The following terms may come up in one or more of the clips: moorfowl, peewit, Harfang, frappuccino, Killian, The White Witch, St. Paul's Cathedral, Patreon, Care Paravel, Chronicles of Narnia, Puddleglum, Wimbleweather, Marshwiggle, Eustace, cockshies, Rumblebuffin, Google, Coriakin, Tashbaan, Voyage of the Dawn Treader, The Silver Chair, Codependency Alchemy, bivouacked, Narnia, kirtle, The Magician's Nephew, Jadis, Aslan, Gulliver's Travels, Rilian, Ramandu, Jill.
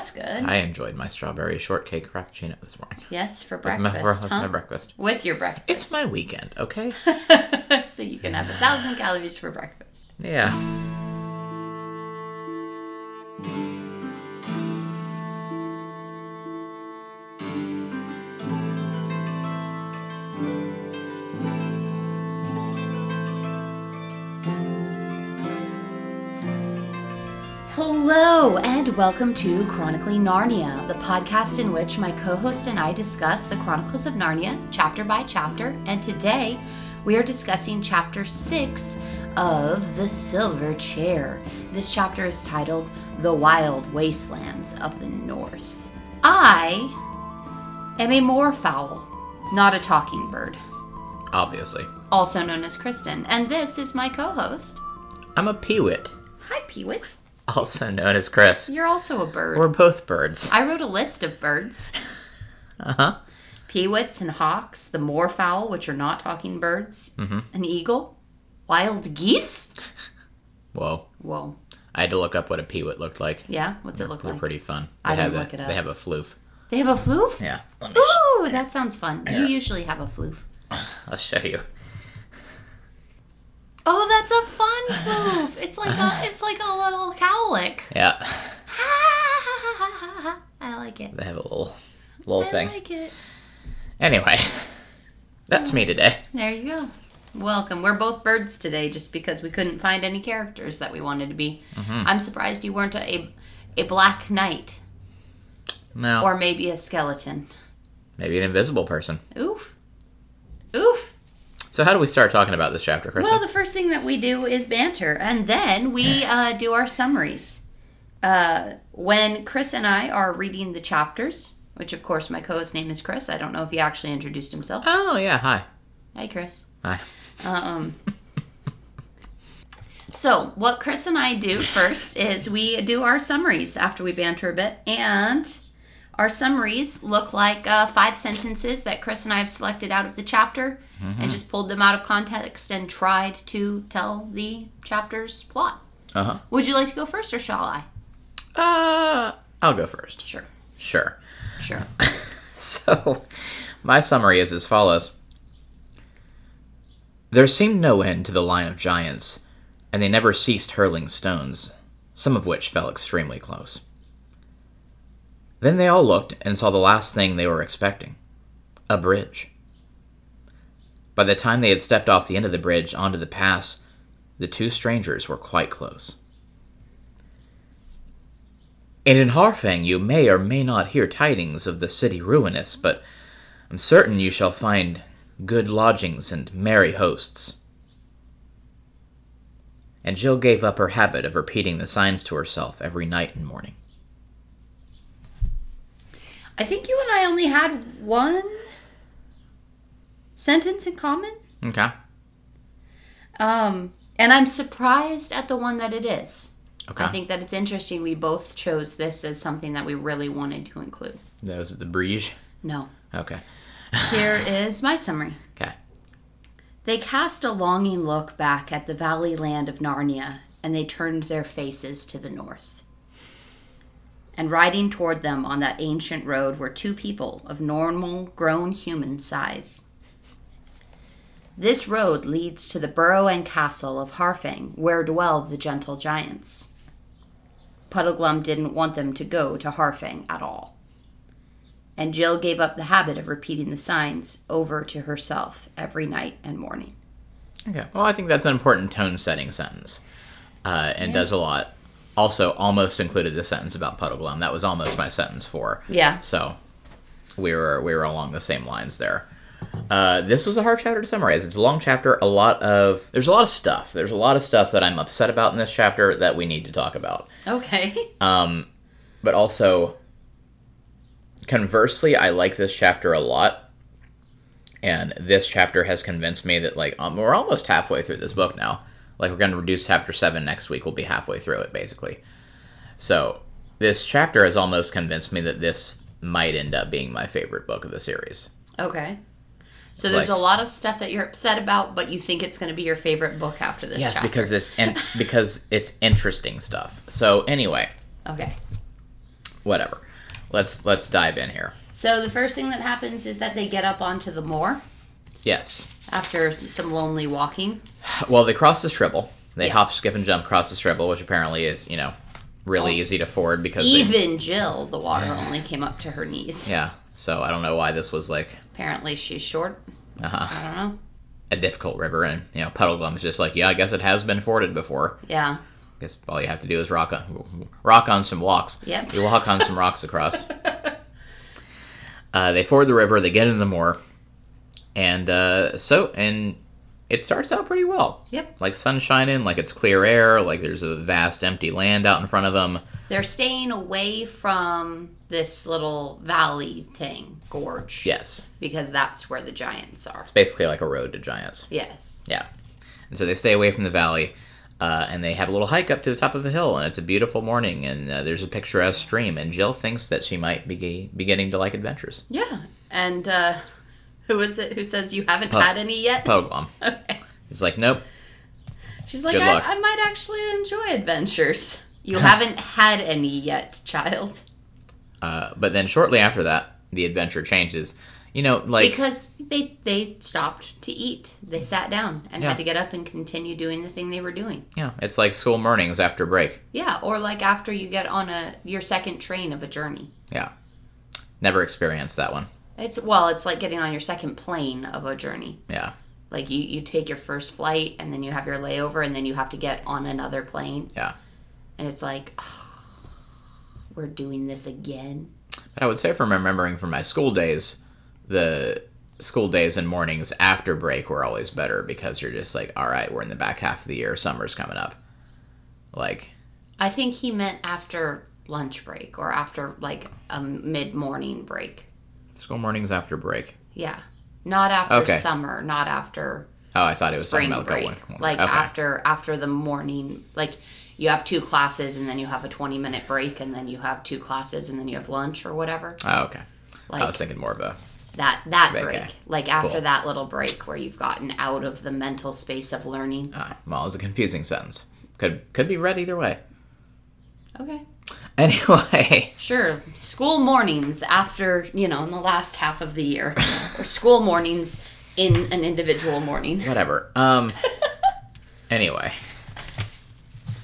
that's good. I enjoyed my strawberry shortcake frappuccino this morning. Yes, for breakfast. With my breakfast. With your breakfast. It's my weekend, okay? So you can have 1,000 calories for breakfast. Yeah. Hello, and welcome to Chronicling Narnia, the podcast in which my co-host and I discuss the Chronicles of Narnia chapter by chapter, and today we are discussing chapter 6 of The Silver Chair. This chapter is titled The Wild Wastelands of the North. I am a moorfowl, not a talking bird. Obviously. Also known as Kristen, and this is my co-host. I'm a peewit. Hi, peewit. Also known as Chris. You're also a bird. We're both birds. I wrote a list of birds. Uh-huh. Peewits and hawks, the moorfowl, which are not talking birds, an eagle, wild geese. Whoa. I had to look up what a peewit looked like. Yeah? What's it look like? They're pretty fun. I didn't look it up. They have a floof. They have a floof? Yeah. Ooh, that sounds fun. You usually have a floof. I'll show you. Oh, that's a fun floof. It's like a little cowlick. Yeah. I like it. They have a little thing. I like it. Anyway, that's me today. There you go. Welcome. We're both birds today just because we couldn't find any characters that we wanted to be. Mm-hmm. I'm surprised you weren't a black knight. No. Or maybe a skeleton. Maybe an invisible person. Oof. So how do we start talking about this chapter, Kristen? Well, the first thing that we do is banter, and then we do our summaries. When Chris and I are reading the chapters, which, of course, my co-host's name is Chris. I don't know if he actually introduced himself. Oh, yeah. Hi. Hi, Chris. Hi. So what Chris and I do first is we do our summaries after we banter a bit, and our summaries look like 5 sentences that Chris and I have selected out of the chapter and just pulled them out of context and tried to tell the chapter's plot. Uh-huh. Would you like to go first or shall I? I'll go first. Sure. So, my summary is as follows. There seemed no end to the line of giants, and they never ceased hurling stones, some of which fell extremely close. Then they all looked and saw the last thing they were expecting, a bridge. By the time they had stepped off the end of the bridge onto the pass, the two strangers were quite close. And in Harfang you may or may not hear tidings of the city ruinous, but I'm certain you shall find good lodgings and merry hosts. And Jill gave up her habit of repeating the signs to herself every night and morning. I think you and I only had one sentence in common. Okay. And I'm surprised at the one that it is. Okay. I think that it's interesting we both chose this as something that we really wanted to include. That was the breeze? No. Okay. Here is my summary. Okay. They cast a longing look back at the valley land of Narnia, and they turned their faces to the north. And riding toward them on that ancient road were two people of normal, grown human size. This road leads to the burrow and castle of Harfang, where dwell the gentle giants. Puddleglum didn't want them to go to Harfang at all. And Jill gave up the habit of repeating the signs over to herself every night and morning. Okay, well, I think that's an important tone-setting sentence, and does a lot. Also, almost included the sentence about Puddleglum. That was almost my sentence for. Yeah. So, we were along the same lines there. This was a hard chapter to summarize. It's a long chapter. There's a lot of stuff. There's a lot of stuff that I'm upset about in this chapter that we need to talk about. Okay. But also, conversely, I like this chapter a lot. And this chapter has convinced me that, like, we're almost halfway through this book now. Like, we're going to reduce chapter 7 next week. We'll be halfway through it, basically. So, this chapter has almost convinced me that this might end up being my favorite book of the series. Okay. So, there's a lot of stuff that you're upset about, but you think it's going to be your favorite book after this chapter. Yes, because it's interesting stuff. So, anyway. Okay. whatever. Let's dive in here. So the first thing that happens is that they get up onto the moor. Yes. After some lonely walking. Well, they cross this dribble. They hop, skip, and jump across this dribble, which apparently is, you know, really easy to ford because even Jill, the water only came up to her knees. Yeah. So I don't know why this was like. Apparently she's short. I don't know. A difficult river, and you know, Puddleglum is just like, yeah, I guess it has been forded before. Yeah. I guess all you have to do is rock on some walks. Yep. You walk on some rocks across. They ford the river. They get in the moor. And it starts out pretty well. Yep. Like sun's shining, like it's clear air, like there's a vast empty land out in front of them. They're staying away from this little valley thing, gorge. Yes. Because that's where the giants are. It's basically like a road to giants. Yes. Yeah. And so they stay away from the valley, and they have a little hike up to the top of a hill, and it's a beautiful morning, and there's a picturesque stream, and Jill thinks that she might be beginning to like adventures. Yeah. And, who is it who says you haven't had any yet? Puddleglum. Okay. He's like, nope. She's like, I might actually enjoy adventures. You haven't had any yet, child. But then shortly after that, the adventure changes. You know, like... Because they stopped to eat. They sat down and had to get up and continue doing the thing they were doing. Yeah, it's like school mornings after break. Yeah, or like after you get on your second train of a journey. Yeah. Never experienced that one. It's like getting on your second plane of a journey. Yeah. Like, you take your first flight, and then you have your layover, and then you have to get on another plane. Yeah. And it's like, oh, we're doing this again. But I would say from remembering from my school days, the school days and mornings after break were always better, because you're just like, all right, we're in the back half of the year, summer's coming up. Like. I think he meant after lunch break, or after, like, a mid-morning break. School mornings after break. Yeah. Not after summer, not after spring break. Oh, I thought it was talking about break. Like after the morning, like you have two classes and then you have a 20-minute break and then you have two classes and then you have lunch or whatever. Oh, okay. Like, I was thinking more of a... That break. Okay. Like after that little break where you've gotten out of the mental space of learning. Well, it was a confusing sentence. Could be read either way. Okay. Anyway. Sure. School mornings after, you know, in the last half of the year. Or school mornings in an individual morning. Whatever. Anyway.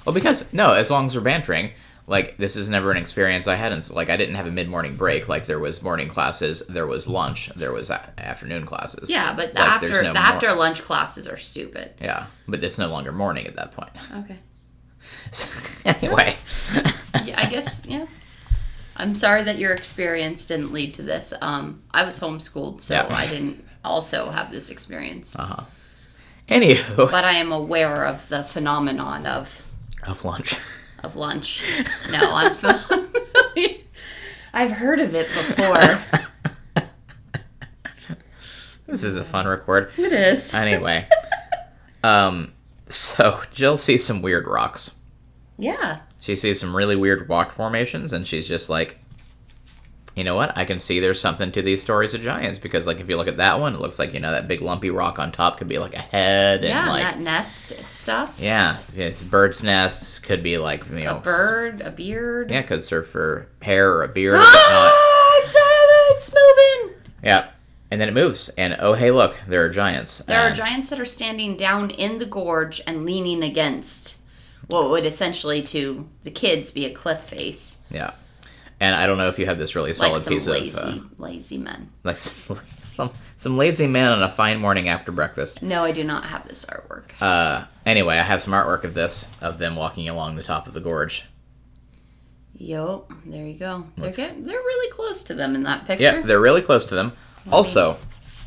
Well, because, no, as long as we're bantering, like, this is never an experience I had. Like, I didn't have a mid-morning break. Like, there was morning classes, there was lunch, there was afternoon classes. Yeah, but the after-lunch classes are stupid. Yeah, but it's no longer morning at that point. Okay. So, anyway. Yeah, I guess, yeah. I'm sorry that your experience didn't lead to this. I was homeschooled, so I didn't also have this experience. Uh-huh. Anywho. But I am aware of the phenomenon of... Of lunch. Of lunch. No, I'm familiar. I've heard of it before. This is a fun record. It is. Anyway. So, Jill sees some weird rocks. Yeah. She sees some really weird rock formations, and she's just like, you know what? I can see there's something to these stories of giants, because, like, if you look at that one, it looks like, you know, that big lumpy rock on top could be, like, a head. And, yeah, like, that nest stuff. Yeah. It's bird's nests. Could be, like, you know. A bird, a beard. Yeah, could serve for hair or a beard. Ah! It's moving! Yeah. And then it moves, and oh, hey, look, there are giants. There are giants that are standing down in the gorge and leaning against what would essentially, to the kids, be a cliff face. Yeah. And I don't know if you have this really solid piece of... Like some lazy men. Like some lazy men on a fine morning after breakfast. No, I do not have this artwork. Anyway, I have some artwork of this, of them walking along the top of the gorge. Yo, there you go. They're really close to them in that picture. Yeah, they're really close to them. Also,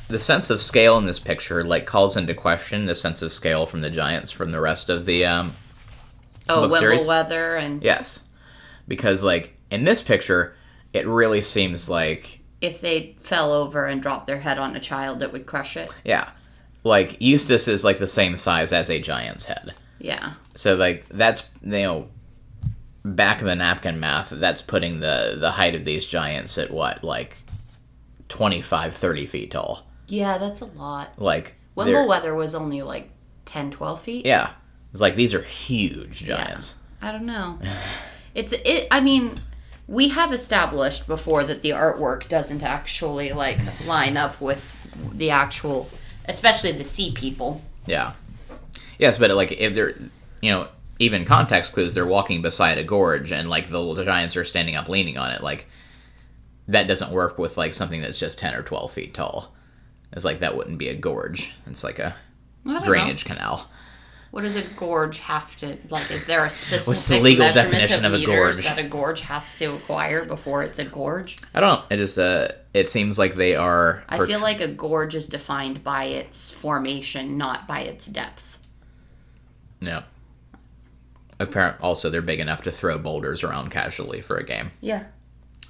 the sense of scale in this picture, like, calls into question the sense of scale from the giants from the rest of the book series. Wimbleweather and... Yes. Because, like, in this picture, it really seems like... If they fell over and dropped their head on a child, it would crush it. Yeah. Like, Eustace is, like, the same size as a giant's head. Yeah. So, like, that's, you know... Back of the napkin math, that's putting the height of these giants at what, like... 25, 30 feet tall. Yeah, that's a lot. Like, Wimbleweather was only like 10, 12 feet. Yeah. It's like, these are huge giants. Yeah. I don't know. I mean, we have established before that the artwork doesn't actually, like, line up with the actual, especially the sea people. Yeah. Yes, but, like, if they're, you know, even context clues, they're walking beside a gorge, and, like, the giants are standing up leaning on it. Like, that doesn't work with, like, something that's just 10 or 12 feet tall. It's like, that wouldn't be a gorge. It's like a drainage canal. What does a gorge have to, like, is there a specific what's the legal definition of a gorge that a gorge has to acquire before it's a gorge? I don't know. It just, it seems like they are... I feel like a gorge is defined by its formation, not by its depth. No. Apparently, also, they're big enough to throw boulders around casually for a game. Yeah.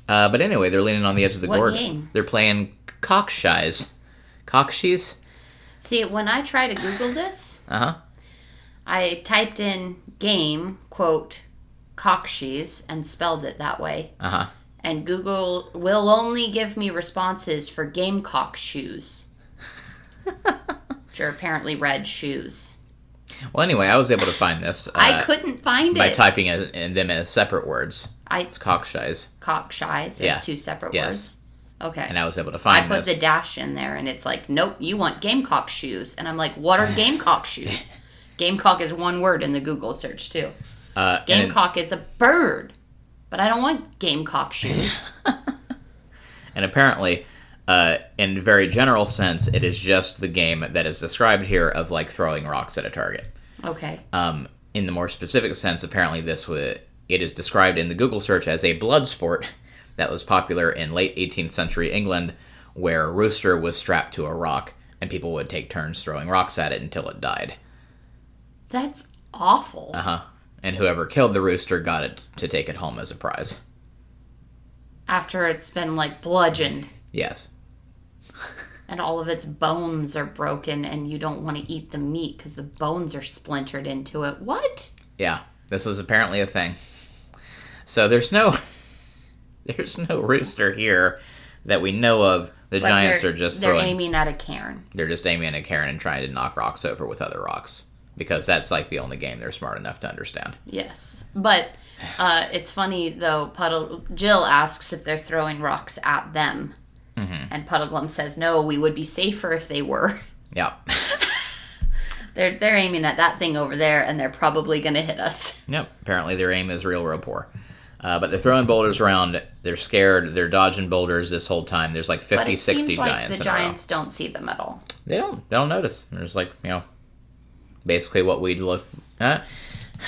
But anyway, they're leaning on the edge of the gorge. What game? They're playing cockshies. Cockshies? See, when I try to Google this... Uh-huh. I typed in game, quote, cockshies, and spelled it that way. Uh-huh. And Google will only give me responses for gamecock shoes. Which are apparently red shoes. Well, anyway, I was able to find this. I couldn't find by it. By typing in them as separate words. It's cockshies. Cockshies is two separate words. Okay. And I was able to find this. I put the dash in there, and it's like, nope, you want gamecock shoes. And I'm like, what are gamecock shoes? Gamecock is one word in the Google search, too. Gamecock is a bird, but I don't want gamecock shoes. And apparently, in a very general sense, it is just the game that is described here of, like, throwing rocks at a target. Okay. In the more specific sense, apparently it is described in the Google search as a blood sport that was popular in late 18th century England, where a rooster was strapped to a rock, and people would take turns throwing rocks at it until it died. That's awful. Uh-huh. And whoever killed the rooster got it to take it home as a prize. After it's been, like, bludgeoned. Yes. And all of its bones are broken, and you don't want to eat the meat because the bones are splintered into it. What? Yeah. This was apparently a thing. So there's no rooster here that we know of. The giants are just they're aiming at a cairn. They're just aiming at a cairn and trying to knock rocks over with other rocks. Because that's, like, the only game they're smart enough to understand. Yes. But it's funny, though, Jill asks if they're throwing rocks at them. Mm-hmm. And Puddleglum says, no, we would be safer if they were. Yeah. They're aiming at that thing over there, and they're probably going to hit us. Yep. Apparently their aim is real poor. But they're throwing boulders around. They're scared. They're dodging boulders this whole time. There's, like, 50, 60 giants in a row. But it seems like the giants don't see them at all. They don't notice. They're just like, you know... Basically what we'd look at.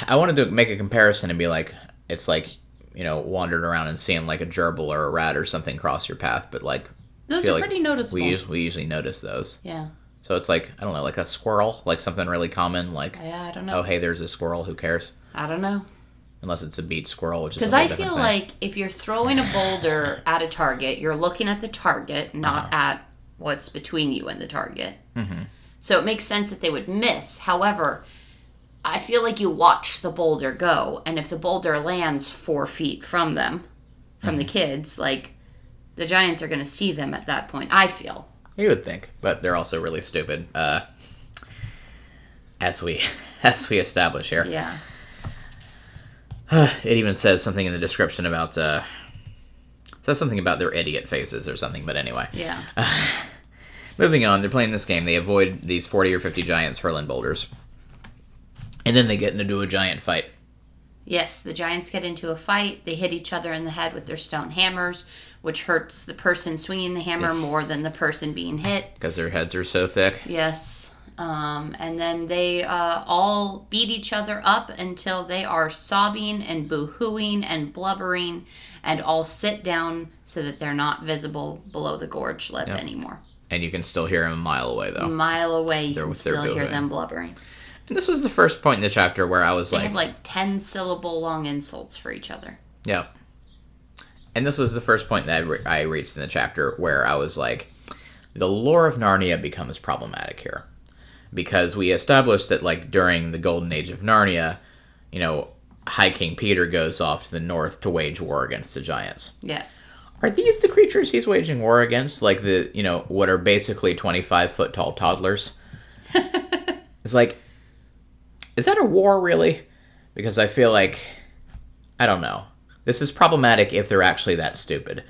I wanted to make a comparison and be like, it's like, you know, wandering around and seeing, like, a gerbil or a rat or something cross your path, but, like... Those are, like, pretty noticeable. We usually notice those. Yeah. So it's like, I don't know, like a squirrel, like something really common, like... Yeah, I don't know. Oh, hey, there's a squirrel, who cares? I don't know. Unless it's a beat squirrel, which is a different thing. Because I feel like if you're throwing a boulder at a target, you're looking at the target, not at what's between you and the target. Mm-hmm. So it makes sense that they would miss. However, I feel like you watch the boulder go, and if the boulder lands 4 feet from them, from the kids, like, the giants are going to see them at that point, I feel. You would think, but they're also really stupid, as we establish here. Yeah. It even says something in the description about, says something about their idiot faces or something, but anyway. Yeah. Moving on, they're playing this game. They avoid these 40 or 50 giants hurling boulders. And then they get into a giant fight. Yes, the giants get into a fight. They hit each other in the head with their stone hammers, which hurts the person swinging the hammer more than the person being hit. Because their heads are so thick. Yes. And then they all beat each other up until they are sobbing and boo-hooing and blubbering and all sit down so that they're not visible below the gorge lip anymore. And you can still hear them a mile away, though. A mile away, you can still hear them blubbering. And this was the first point in the chapter where I was like... They have, like, 10-syllable-long insults for each other. Yeah. And this was the first point that I reached in the chapter where I was like, the lore of Narnia becomes problematic here. Because we established that, like, during the Golden Age of Narnia, you know, High King Peter goes off to the north to wage war against the giants. Yes. Are these the creatures he's waging war against? Like the, you know, what are basically 25-foot tall toddlers? It's like, is that a war really? Because I feel like, I don't know. This is problematic if they're actually that stupid.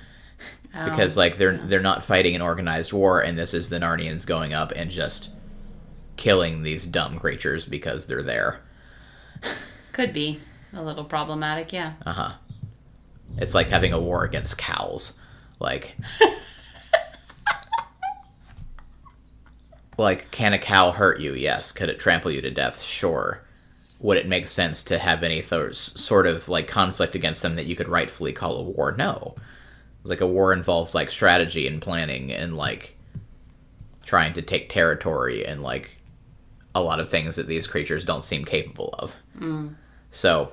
Oh, because, like, they're not fighting an organized war, and this is the Narnians going up and just killing these dumb creatures because they're there. Could be a little problematic, yeah. Uh-huh. It's like having a war against cows. Like... Like, can a cow hurt you? Yes. Could it trample you to death? Sure. Would it make sense to have any sort of, like, conflict against them that you could rightfully call a war? No. Like, a war involves, like, strategy and planning and, like, trying to take territory and, like, a lot of things that these creatures don't seem capable of. Mm. So,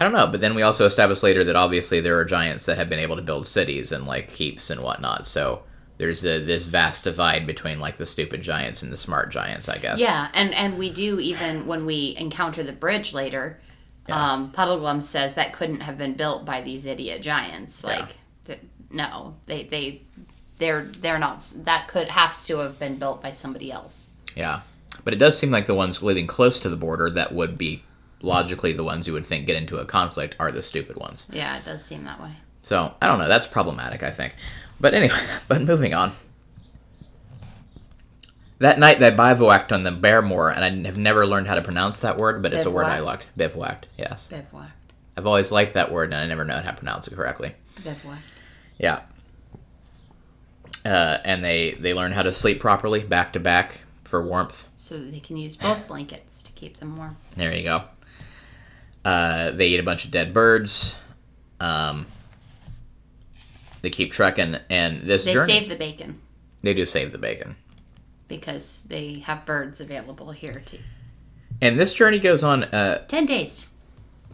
I don't know. But then we also establish later that obviously there are giants that have been able to build cities and, like, keeps and whatnot, so... There's this vast divide between, like, the stupid giants and the smart giants, I guess. Yeah, and we do, even when we encounter the bridge later, yeah. Puddleglum says that couldn't have been built by these idiot giants. Like, yeah. No, they're not. That could have to have been built by somebody else. Yeah, but it does seem like the ones living close to the border that would be logically the ones you would think get into a conflict are the stupid ones. Yeah, it does seem that way. So, I don't know. That's problematic, I think. But anyway, but moving on. That night they bivouacked on the Bearmoor, and I have never learned how to pronounce that word, but it's bivouacked. A word I liked. Bivouacked, yes. Bivouacked. I've always liked that word, and I never know how to pronounce it correctly. Bivouacked. Yeah. And they learn how to sleep properly, back to back, for warmth. So that they can use both blankets to keep them warm. There you go. They eat a bunch of dead birds. They keep trekking, and they save the bacon. They do save the bacon. Because they have birds available here, too. And this journey goes on... 10 days.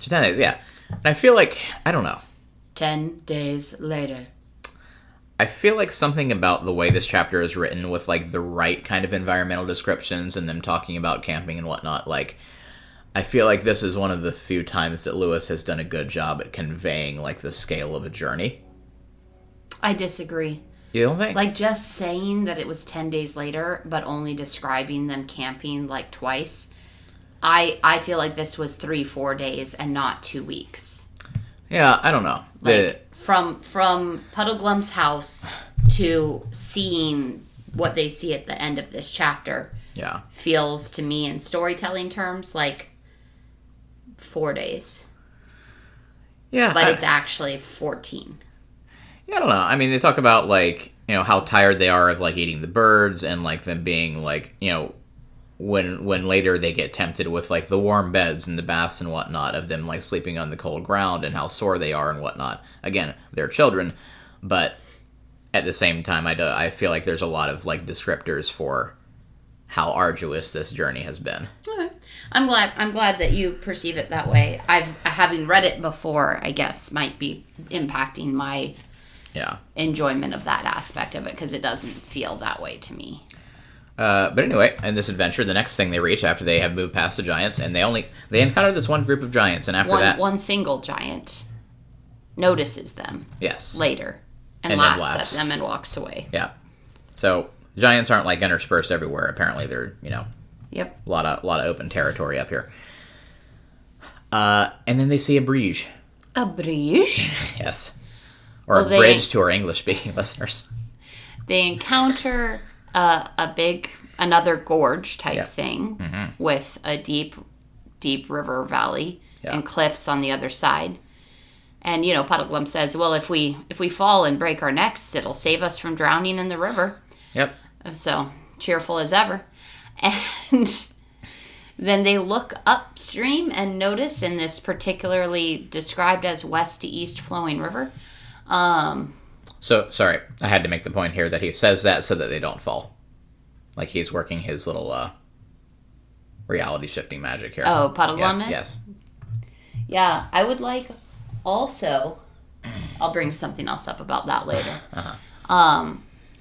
10 days, yeah. And I feel like... I don't know. 10 days later. I feel like something about the way this chapter is written with, like, the right kind of environmental descriptions and them talking about camping and whatnot, like... I feel like this is one of the few times that Lewis has done a good job at conveying, like, the scale of a journey. I disagree. You don't think? Like, just saying that it was 10 days later, but only describing them camping, like, twice. I feel like this was 3-4 days and not 2 weeks. Yeah, I don't know. Like, from Puddleglum's house to seeing what they see at the end of this chapter, yeah, feels to me in storytelling terms like 4 days. Yeah. But it's actually 14. Yeah, I don't know. I mean, they talk about, like, you know, how tired they are of, like, eating the birds and, like, them being, like, you know, when later they get tempted with, like, the warm beds and the baths and whatnot of them, like, sleeping on the cold ground and how sore they are and whatnot. Again, they're children, but at the same time, I feel like there's a lot of, like, descriptors for how arduous this journey has been. Okay. I'm glad that you perceive it that way. Having read it before, I guess, might be impacting my... Yeah. Enjoyment of that aspect of it, because it doesn't feel that way to me. But anyway, in this adventure, the next thing they reach after they have moved past the giants, and they encounter this one group of giants, and after that... One single giant notices them. Yes. Later. And laughs at them and walks away. Yeah. So, giants aren't, like, interspersed everywhere. Apparently, they're, you know... Yep. A lot of open territory up here. And then they see a breach. A breach? Yes. Or a bridge to our English-speaking listeners. They encounter another gorge-type thing, mm-hmm, with a deep, deep river valley, yeah, and cliffs on the other side. And, you know, Puddleglum says, well, if we fall and break our necks, it'll save us from drowning in the river. Yep. So, cheerful as ever. And... Then they look upstream and notice in this particularly described as west to east flowing river... So, sorry, I had to make the point here that he says that so that they don't fall. Like, he's working his little, reality-shifting magic here. Oh, Puddleglum? Yes. Yeah, I would like, also, I'll bring something else up about that later. Uh-huh.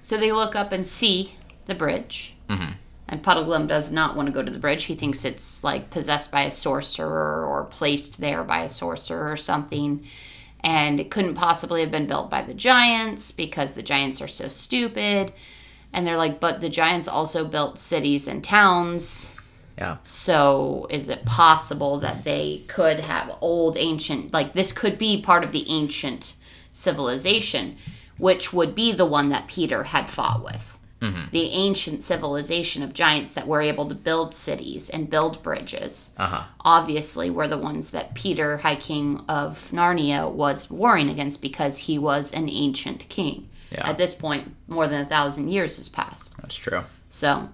So they look up and see the bridge, mm-hmm, and Puddleglum does not want to go to the bridge. He thinks it's, like, possessed by a sorcerer or placed there by a sorcerer or something. And it couldn't possibly have been built by the giants because the giants are so stupid. And they're like, but the giants also built cities and towns. Yeah. So is it possible that they could have old ancient, like this could be part of the ancient civilization, which would be the one that Peter had fought with. Mm-hmm. The ancient civilization of giants that were able to build cities and build bridges. Uh-huh. Obviously were the ones that Peter, High King of Narnia, was warring against because he was an ancient king. Yeah. At this point, more than 1,000 years has passed. That's true. So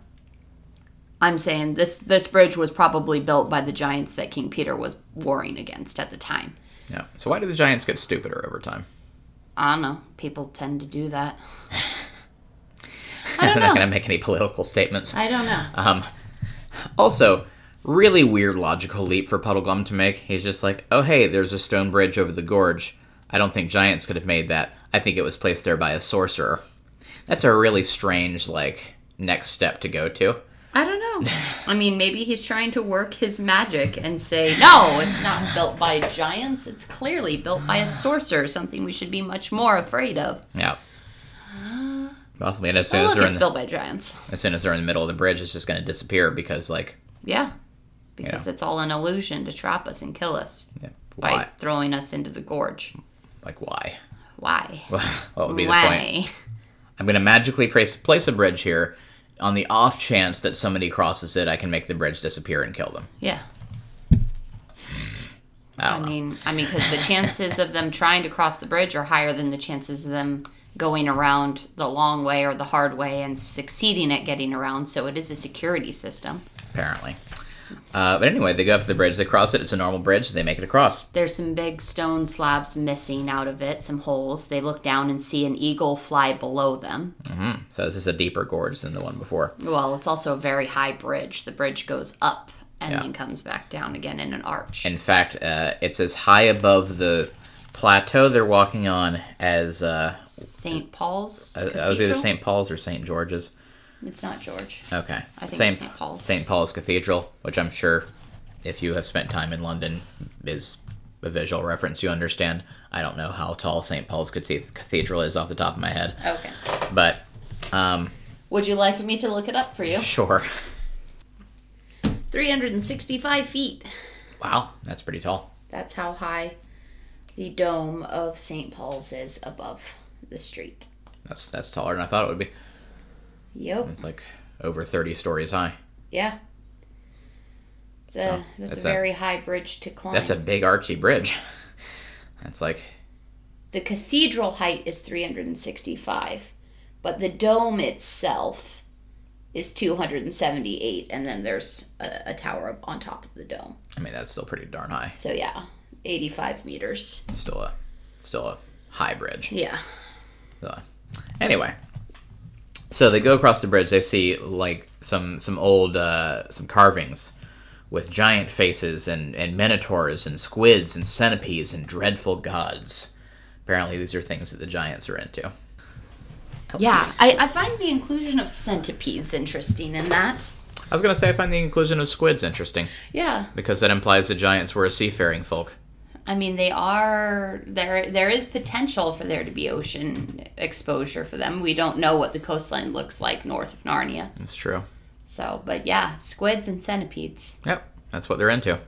I'm saying this bridge was probably built by the giants that King Peter was warring against at the time. Yeah. So why do the giants get stupider over time? I don't know. People tend to do that. I don't know. I'm not going to make any political statements. I don't know. Also, really weird logical leap for Puddleglum to make. He's just like, oh, hey, there's a stone bridge over the gorge. I don't think giants could have made that. I think it was placed there by a sorcerer. That's a really strange, like, next step to go to. I don't know. I mean, maybe he's trying to work his magic and say, no, it's not built by giants. It's clearly built by a sorcerer, something we should be much more afraid of. Yeah. Possibly. And as soon as they're it's built by giants. As soon as they're in the middle of the bridge, it's just going to disappear because, like... Yeah. Because it's all an illusion to trap us and kill us. Yeah. Why? By throwing us into the gorge. Like, why? Why? What would be the point? I'm going to magically place a bridge here. On the off chance that somebody crosses it, I can make the bridge disappear and kill them. Yeah. I mean, because the chances of them trying to cross the bridge are higher than the chances of them going around the long way or the hard way and succeeding at getting around. So it is a security system. Apparently. But anyway, they go up to the bridge, they cross it. It's a normal bridge. They make it across. There's some big stone slabs missing out of it, some holes. They look down and see an eagle fly below them. Mm-hmm. So this is a deeper gorge than the one before. Well, it's also a very high bridge. The bridge goes up and then comes back down again in an arch. In fact, it's as high above the plateau they're walking on as... St. Paul's Cathedral? I was either St. Paul's or St. George's. It's not George. Okay. I think it's St. Paul's. St. Paul's Cathedral, which I'm sure if you have spent time in London is a visual reference you understand. I don't know how tall St. Paul's Cathedral is off the top of my head. Okay. But, would you like me to look it up for you? Sure. 365 feet. Wow, that's pretty tall. That's how high the dome of St. Paul's is above the street. That's taller than I thought it would be. Yep. It's like over 30 stories high. Yeah. That's a very high bridge to climb. That's a big archy bridge. That's like... The cathedral height is 365, but the dome itself is 278, and then there's a tower on top of the dome. I mean, that's still pretty darn high. So yeah, 85 meters. Still a high bridge. Yeah. So, anyway... So they go across the bridge. They see like some old some carvings with giant faces and minotaurs and squids and centipedes and dreadful gods. Apparently, these are things that the giants are into. Yeah, I find the inclusion of centipedes interesting in that. I was gonna say I find the inclusion of squids interesting. Yeah, because that implies the giants were a seafaring folk. I mean, they are, there is potential for there to be ocean exposure for them. We don't know what the coastline looks like north of Narnia. That's true. So, but yeah, squids and centipedes. Yep, that's what they're into.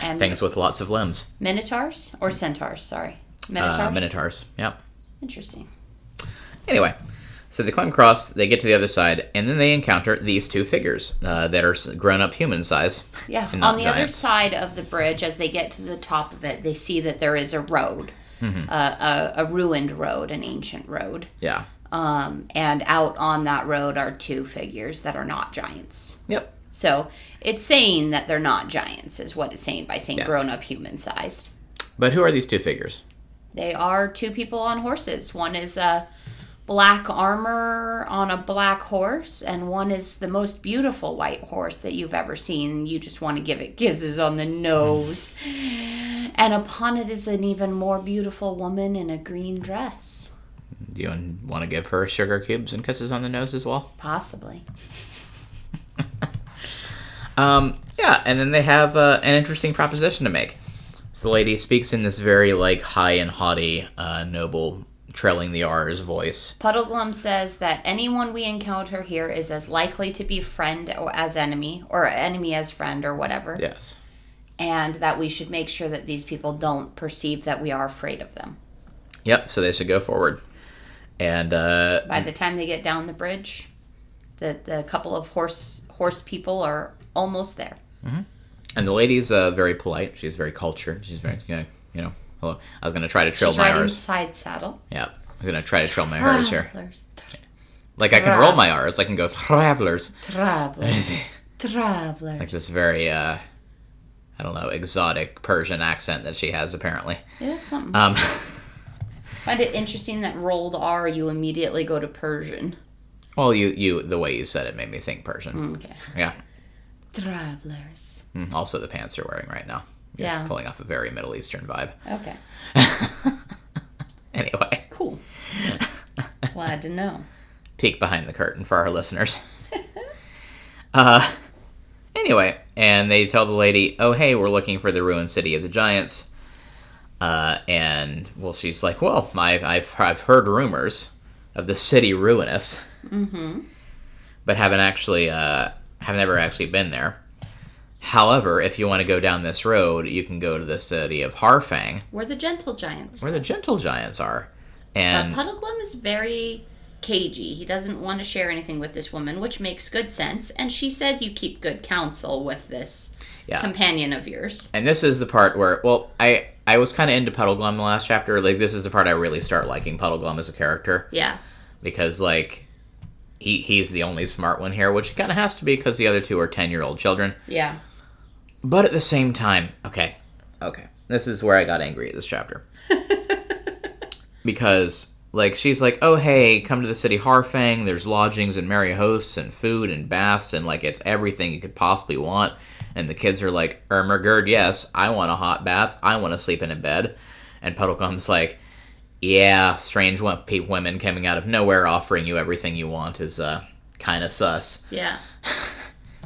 And things with lots of limbs. Minotaurs or centaurs, sorry. Minotaurs? Minotaurs, yep. Interesting. Anyway, so they climb across, they get to the other side, and then they encounter these two figures that are grown-up human size. Yeah, on the other side of the bridge, as they get to the top of it, they see that there is a road, mm-hmm. a ruined road, an ancient road. Yeah. And out on that road are two figures that are not giants. Yep. So it's saying that they're not giants is what it's saying by saying grown-up human-sized. But who are these two figures? They are two people on horses. One is black armor on a black horse, and one is the most beautiful white horse that you've ever seen. You just want to give it kisses on the nose. And upon it is an even more beautiful woman in a green dress. Do you want to give her sugar cubes and kisses on the nose as well? Possibly. Yeah, and then they have an interesting proposition to make. So the lady speaks in this very, like, high and haughty, noble trailing the R's voice. Puddleglum says that anyone we encounter here is as likely to be friend or as enemy, or enemy as friend, or whatever. Yes. And that we should make sure that these people don't perceive that we are afraid of them. Yep, so they should go forward. And by the time they get down the bridge, the couple of horse people are almost there. Mm-hmm. And the lady's very polite. She's very cultured. She's very, hello. I was going to try to trail my R's. She's riding side saddle. Yeah. I'm going to try to trail my R's here. Like I can roll my R's. I can go Travelers. Like this very, exotic Persian accent that she has apparently. It is something. Find it interesting that rolled R, you immediately go to Persian. Well, you the way you said it made me think Persian. Okay. Yeah. Travelers. Also, the pants you're wearing right now. You're pulling off a very Middle Eastern vibe. Okay. Anyway. Cool. Glad to know. Peek behind the curtain for our listeners. Anyway, and they tell the lady, oh, hey, we're looking for the ruined city of the giants. And, well, she's like, well, I've heard rumors of the city ruinous, but have never actually been there. However, if you want to go down this road, you can go to the city of Harfang. Where the gentle giants are. And Puddleglum is very cagey. He doesn't want to share anything with this woman, which makes good sense. And she says you keep good counsel with this companion of yours. And this is the part where, well, I was kind of into Puddleglum the last chapter. Like, this is the part I really start liking Puddleglum as a character. Yeah. Because, like, he's the only smart one here, which kind of has to be because the other two are 10-year-old children. Yeah. But at the same time, okay. This is where I got angry at this chapter. Because, like, she's like, oh, hey, come to the city Harfang. There's lodgings and merry hosts and food and baths and, like, it's everything you could possibly want. And the kids are like, Ermagerd, yes, I want a hot bath. I want to sleep in a bed. And Puddleglum's like, yeah, strange women coming out of nowhere offering you everything you want is kind of sus. Yeah.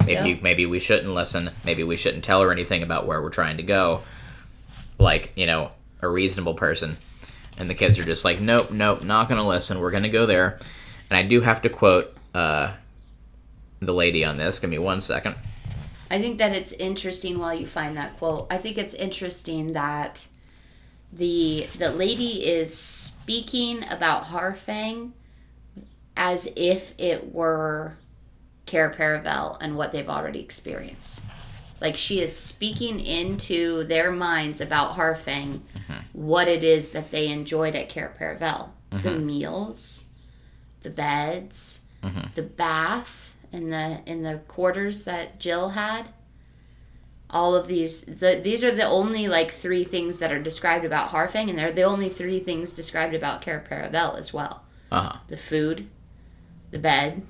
Maybe we shouldn't listen. Maybe we shouldn't tell her anything about where we're trying to go. Like, a reasonable person. And the kids are just like, nope, not going to listen. We're going to go there. And I do have to quote the lady on this. Give me one second. I think that it's interesting while you find that quote. I think it's interesting that the lady is speaking about Harfang as if it were Care Paravel and what they've already experienced. Like, she is speaking into their minds about Harfang, what it is that they enjoyed at Care Paravel. The meals, the beds, the bath. In the quarters that Jill had, all of these are the only like three things that are described about Harfang, and they're the only three things described about Care Paravel as well. The food, the bed,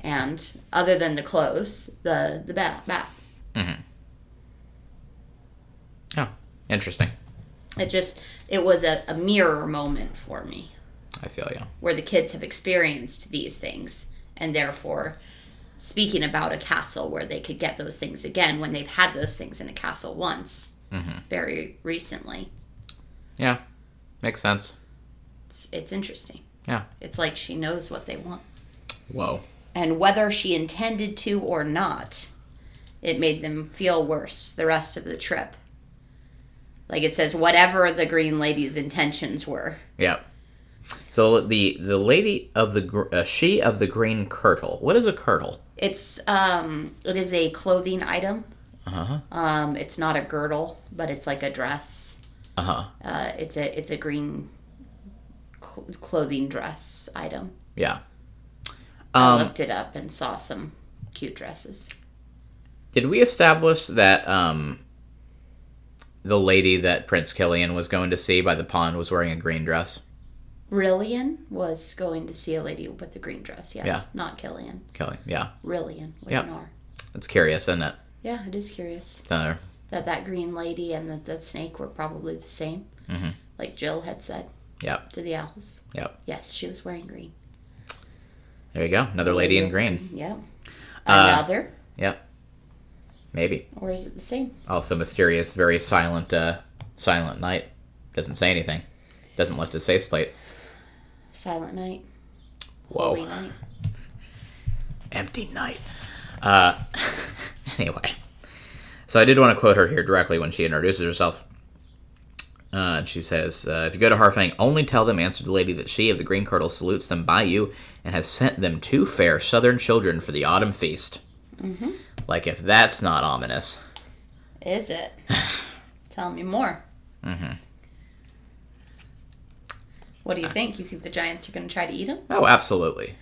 and other than the clothes, the bath. Oh, interesting. It was a mirror moment for me. I feel you. Where the kids have experienced these things. And therefore, speaking about a castle where they could get those things again when they've had those things in a castle once, very recently. Yeah, makes sense. It's interesting. Yeah. It's like she knows what they want. Whoa. And whether she intended to or not, it made them feel worse the rest of the trip. Like it says, whatever the Green Lady's intentions were. Yeah. So the lady of the she of the green kirtle. What is a kirtle? It's it is a clothing item. It's not a girdle, but it's like a dress. It's a green clothing dress item. Yeah. I looked it up and saw some cute dresses. Did we establish that the lady that Prince Killian was going to see by the pond was wearing a green dress? Rilian was going to see a lady with a green dress, yes. Yeah. Not Killian. Killian, yeah. Rilian, with an R. That's curious, isn't it? Yeah, it is curious. That green lady and the snake were probably the same, like Jill had said to the owls. Yep. Yes, she was wearing green. There you go. Another lady in green. Yeah. Another. Yep. Maybe. Or is it the same? Also mysterious, very silent night. Doesn't say anything. Doesn't lift his faceplate. Silent night. Whoa. Holy night. Empty night. Anyway. So I did want to quote her here directly when she introduces herself. And she says, if you go to Harfang, only tell them, answered the lady, that she of the Green Kirtle salutes them by you and has sent them two fair southern children for the autumn feast. Mm-hmm. Like, if that's not ominous. Is it? Tell me more. Mm-hmm. What do you think? You think the giants are going to try to eat them? Oh, absolutely.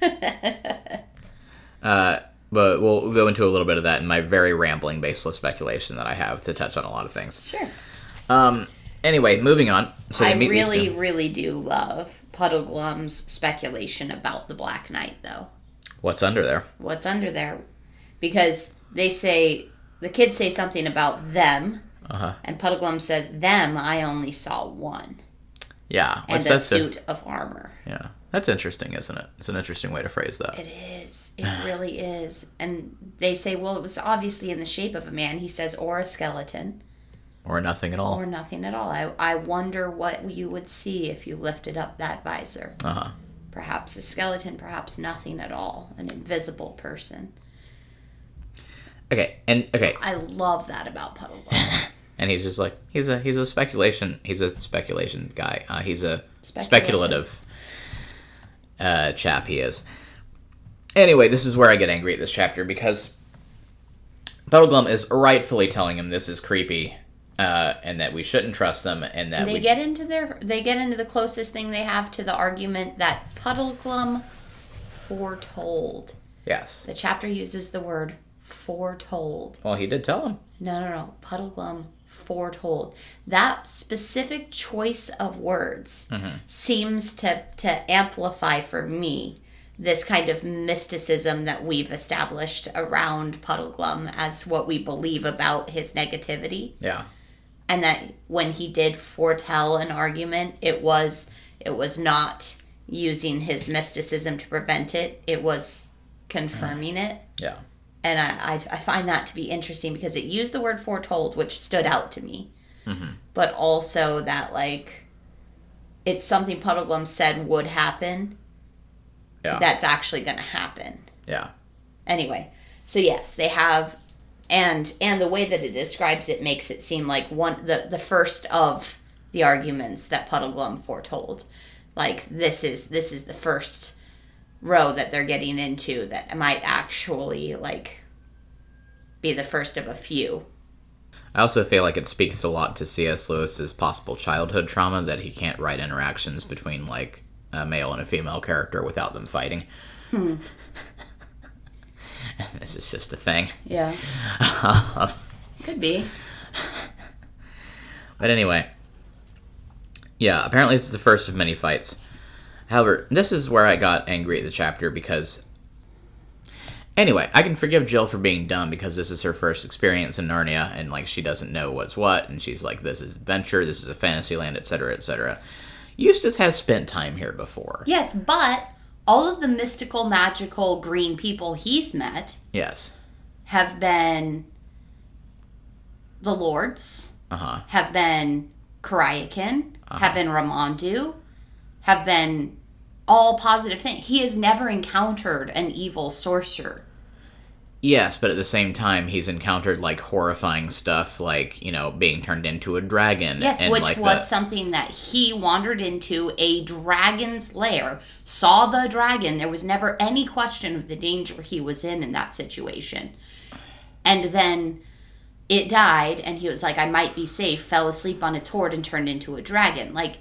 But we'll go into a little bit of that in my very rambling, baseless speculation that I have to touch on a lot of things. Sure. Anyway, moving on. So I really, really do love Puddleglum's speculation about the Black Knight, though. What's under there? What's under there? Because they say, the kids say something about them, and Puddleglum says, them, I only saw one. Yeah. And a suit of armor. Yeah. That's interesting, isn't it? It's an interesting way to phrase that. It is. It really is. And they say, well, it was obviously in the shape of a man. He says, or a skeleton. Or nothing at all. Or nothing at all. I wonder what you would see if you lifted up that visor. Uh-huh. Perhaps a skeleton, perhaps nothing at all. An invisible person. Okay. I love that about Puddleglum. And he's just like, he's a speculation guy. He's a speculative chap he is. Anyway, this is where I get angry at this chapter, because Puddleglum is rightfully telling him this is creepy. And that we shouldn't trust them, and that they get into the closest thing they have to the argument that Puddleglum foretold. Yes. The chapter uses the word foretold. Well, he did tell him. No. Puddleglum foretold. That specific choice of words seems to amplify for me this kind of mysticism that we've established around Puddleglum as what we believe about his negativity. Yeah. And that when he did foretell an argument, it was not using his mysticism to prevent it. It was confirming it. Yeah. And I find that to be interesting because it used the word foretold, which stood out to me. Mm-hmm. But also that, like, it's something Puddleglum said would happen. Yeah. That's actually going to happen. Yeah. Anyway, so yes, they have... And the way that it describes it makes it seem like the first of the arguments that Puddleglum foretold. Like, this is the first row that they're getting into that might actually, like, be the first of a few. I also feel like it speaks a lot to C.S. Lewis's possible childhood trauma that he can't write interactions between, like, a male and a female character without them fighting. This is just a thing. Yeah. Could be. But anyway. Yeah, apparently this is the first of many fights. However, this is where I got angry at the chapter because... Anyway, I can forgive Jill for being dumb because this is her first experience in Narnia and, like, she doesn't know what's what and she's like, this is adventure, this is a fantasy land, etc., etc. Eustace has spent time here before. Yes, but... all of the mystical, magical, green people he's met... Yes. ...have been the lords, have been Coriakin, have been Ramandu, have been all positive things. He has never encountered an evil sorcerer. Yes, but at the same time, he's encountered, like, horrifying stuff, like, you know, being turned into a dragon. Yes, and which like was something that he wandered into, a dragon's lair, saw the dragon. There was never any question of the danger he was in that situation. And then it died, and he was like, I might be safe, fell asleep on its hoard, and turned into a dragon. Like,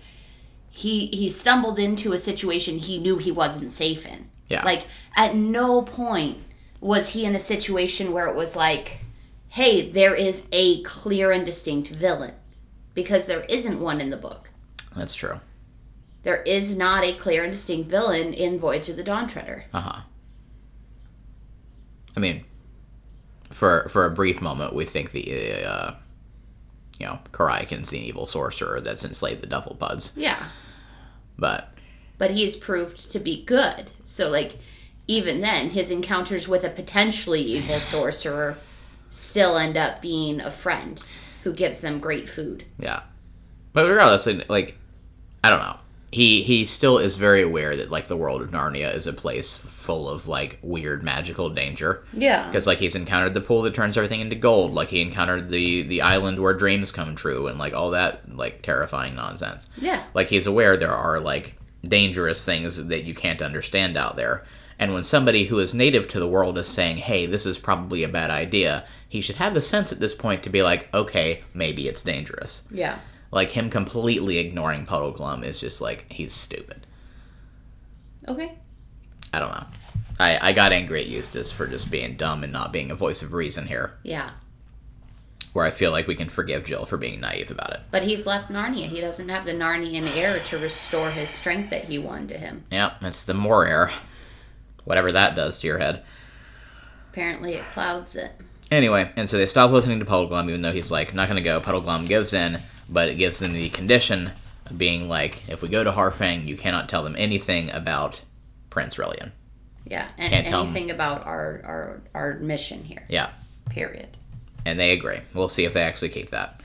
he stumbled into a situation he knew he wasn't safe in. Yeah. Like, at no point... was he in a situation where it was like, hey, there is a clear and distinct villain? Because there isn't one in the book. That's true. There is not a clear and distinct villain in Voyage of the Dawn Treader. I mean, for a brief moment, we think the, you know, Coriakin's an evil sorcerer that's enslaved the Duffel Buds. Yeah. But he's proved to be good. So, like... even then, his encounters with a potentially evil sorcerer still end up being a friend who gives them great food. Yeah. But regardless, like, I don't know. he still is very aware that, like, the world of Narnia is a place full of, like, weird magical danger. Yeah. Because, like, he's encountered the pool that turns everything into gold. Like, he encountered the island where dreams come true and, like, all that, like, terrifying nonsense. Yeah. Like, he's aware there are, like, dangerous things that you can't understand out there. And when somebody who is native to the world is saying, hey, this is probably a bad idea, he should have the sense at this point to be like, okay, maybe it's dangerous. Yeah. Like, him completely ignoring Puddleglum is just, like, he's stupid. Okay. I don't know. I got angry at Eustace for just being dumb and not being a voice of reason here. Yeah. Where I feel like we can forgive Jill for being naive about it. But he's left Narnia. He doesn't have the Narnian air to restore his strength that he won to him. Yeah, it's the more air. Whatever that does to your head. Apparently it clouds it. Anyway, and so they stop listening to Puddleglum, even though he's like, not going to go. Puddleglum gives in, but it gives them the condition of being like, if we go to Harfang, you cannot tell them anything about Prince Rilian. Yeah, and anything about our mission here. Yeah. Period. And they agree. We'll see if they actually keep that.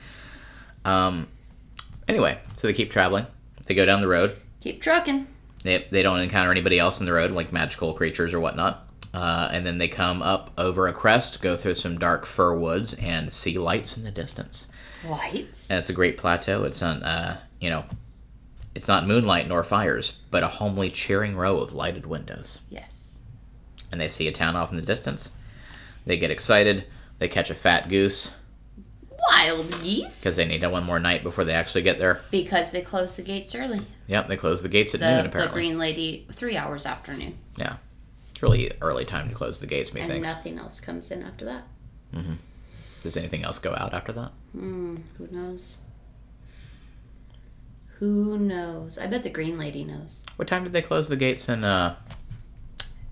Anyway, so they keep traveling. They go down the road. Keep trucking. They don't encounter anybody else on the road, like magical creatures or whatnot. And then they come up over a crest, go through some dark fir woods, and see lights in the distance. Lights? And it's a great plateau. It's on, it's not moonlight nor fires, but a homely, cheering row of lighted windows. Yes. And they see a town off in the distance. They get excited. They catch a fat goose. Wild geese. Because they need one more night before they actually get there. Because they close the gates early. Yep, they close the gates at noon, apparently. The Green Lady, 3 hours after noon. Yeah. It's really early time to close the gates, methinks. And nothing else comes in after that. Mm-hmm. Does anything else go out after that? Who knows? Who knows? I bet the Green Lady knows. What time did they close the gates in,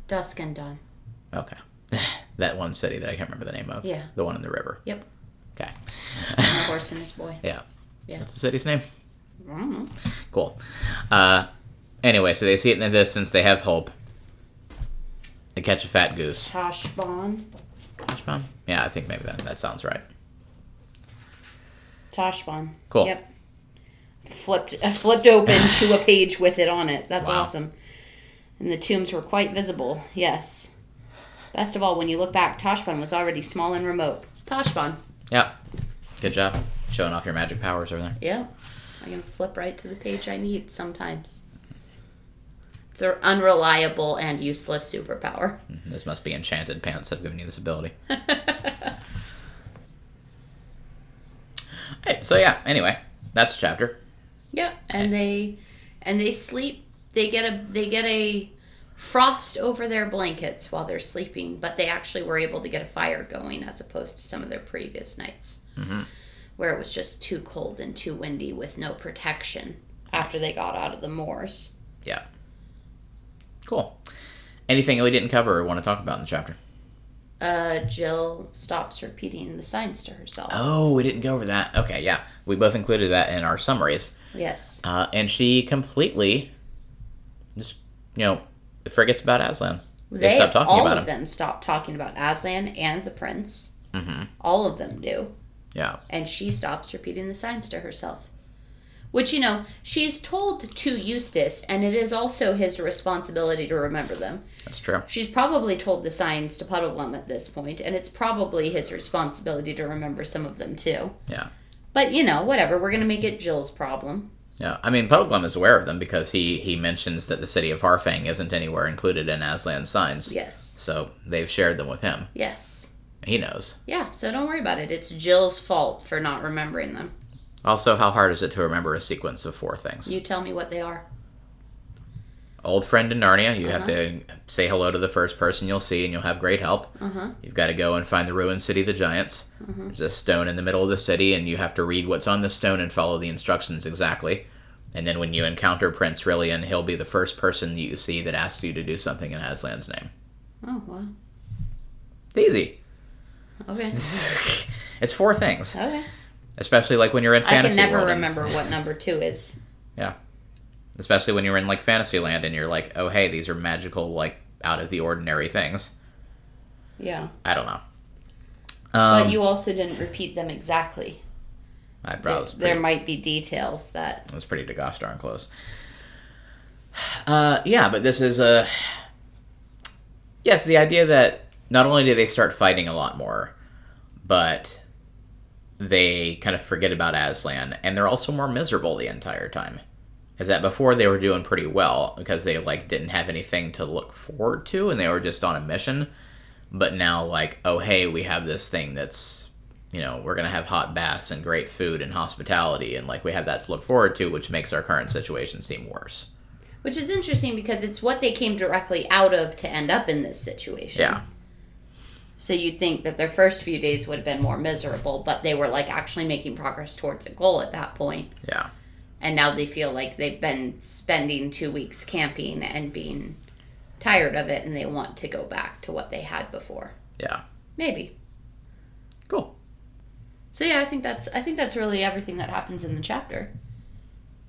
Dusk and Dawn. Okay. That one city that I can't remember the name of. Yeah. The one in the river. Yep. Okay. And the horse and his boy. Yeah. What's the city's name? I don't know. Cool. Anyway, so they see it in the distance. They have hope. They catch a fat goose. Tashbaan? Yeah, I think maybe that sounds right. Tashbaan. Cool. Yep. Flipped open to a page with it on it. That's awesome. And the tombs were quite visible. Yes. Best of all, when you look back, Tashbaan was already small and remote. Tashbaan. Yeah. Good job. Showing off your magic powers over there. Yeah. I can flip right to the page I need sometimes. It's an unreliable and useless superpower. This must be enchanted pants that have given you this ability. Right, so yeah, anyway, that's the chapter. Yeah, and they sleep. They get a frost over their blankets while they're sleeping, but they actually were able to get a fire going as opposed to some of their previous nights, mm-hmm. where it was just too cold and too windy with no protection after they got out of the moors. Yeah. Cool. Anything that we didn't cover or want to talk about in the chapter? Jill stops repeating the signs to herself. Oh, we didn't go over that. Okay, yeah. We both included that in our summaries. Yes. And she completely just, forgets about Aslan. They stop talking about him. All of them stop talking about Aslan and the prince. Mm-hmm. All of them do. Yeah. And she stops repeating the signs to herself. Which, she's told to Eustace, and it is also his responsibility to remember them. That's true. She's probably told the signs to Puddleglum at this point, and it's probably his responsibility to remember some of them, too. Yeah. But, whatever. We're going to make it Jill's problem. Yeah, Puddleglum is aware of them because he mentions that the city of Harfang isn't anywhere included in Aslan's signs. Yes. So they've shared them with him. Yes. He knows. Yeah, so don't worry about it. It's Jill's fault for not remembering them. Also, how hard is it to remember a sequence of 4 things? You tell me what they are. Old friend in Narnia. You have to say hello to the first person you'll see, and you'll have great help. Uh-huh. You've got to go and find the ruined city of the giants. Uh-huh. There's a stone in the middle of the city, and you have to read what's on the stone and follow the instructions exactly. And then when you encounter Prince Rilian, he'll be the first person that you see that asks you to do something in Aslan's name. Oh, wow. It's easy. Okay. It's 4 things. Okay. Especially, when you're in fantasy world. I can never remember what number 2 is. Yeah. Especially when you're in, Fantasyland and you're like, oh, hey, these are magical, out-of-the-ordinary things. Yeah. I don't know. But you also didn't repeat them exactly. There might be details that... It was pretty to gosh darn close. Yeah, but this is a... Yes, the idea that not only do they start fighting a lot more, but they kind of forget about Aslan, and they're also more miserable the entire time. Is that before they were doing pretty well, because they, like, didn't have anything to look forward to, and they were just on a mission, but now, like, oh, hey, we have this thing that's, you know, we're gonna have hot baths and great food and hospitality, and, like, we have that to look forward to, which makes our current situation seem worse. Which is interesting, because it's what they came directly out of to end up in this situation. Yeah. So you'd think that their first few days would have been more miserable, but they were, like, actually making progress towards a goal at that point. Yeah. And now they feel like they've been spending 2 weeks camping and being tired of it, and they want to go back to what they had before. Yeah. Maybe. Cool. So yeah, I think that's really everything that happens in the chapter.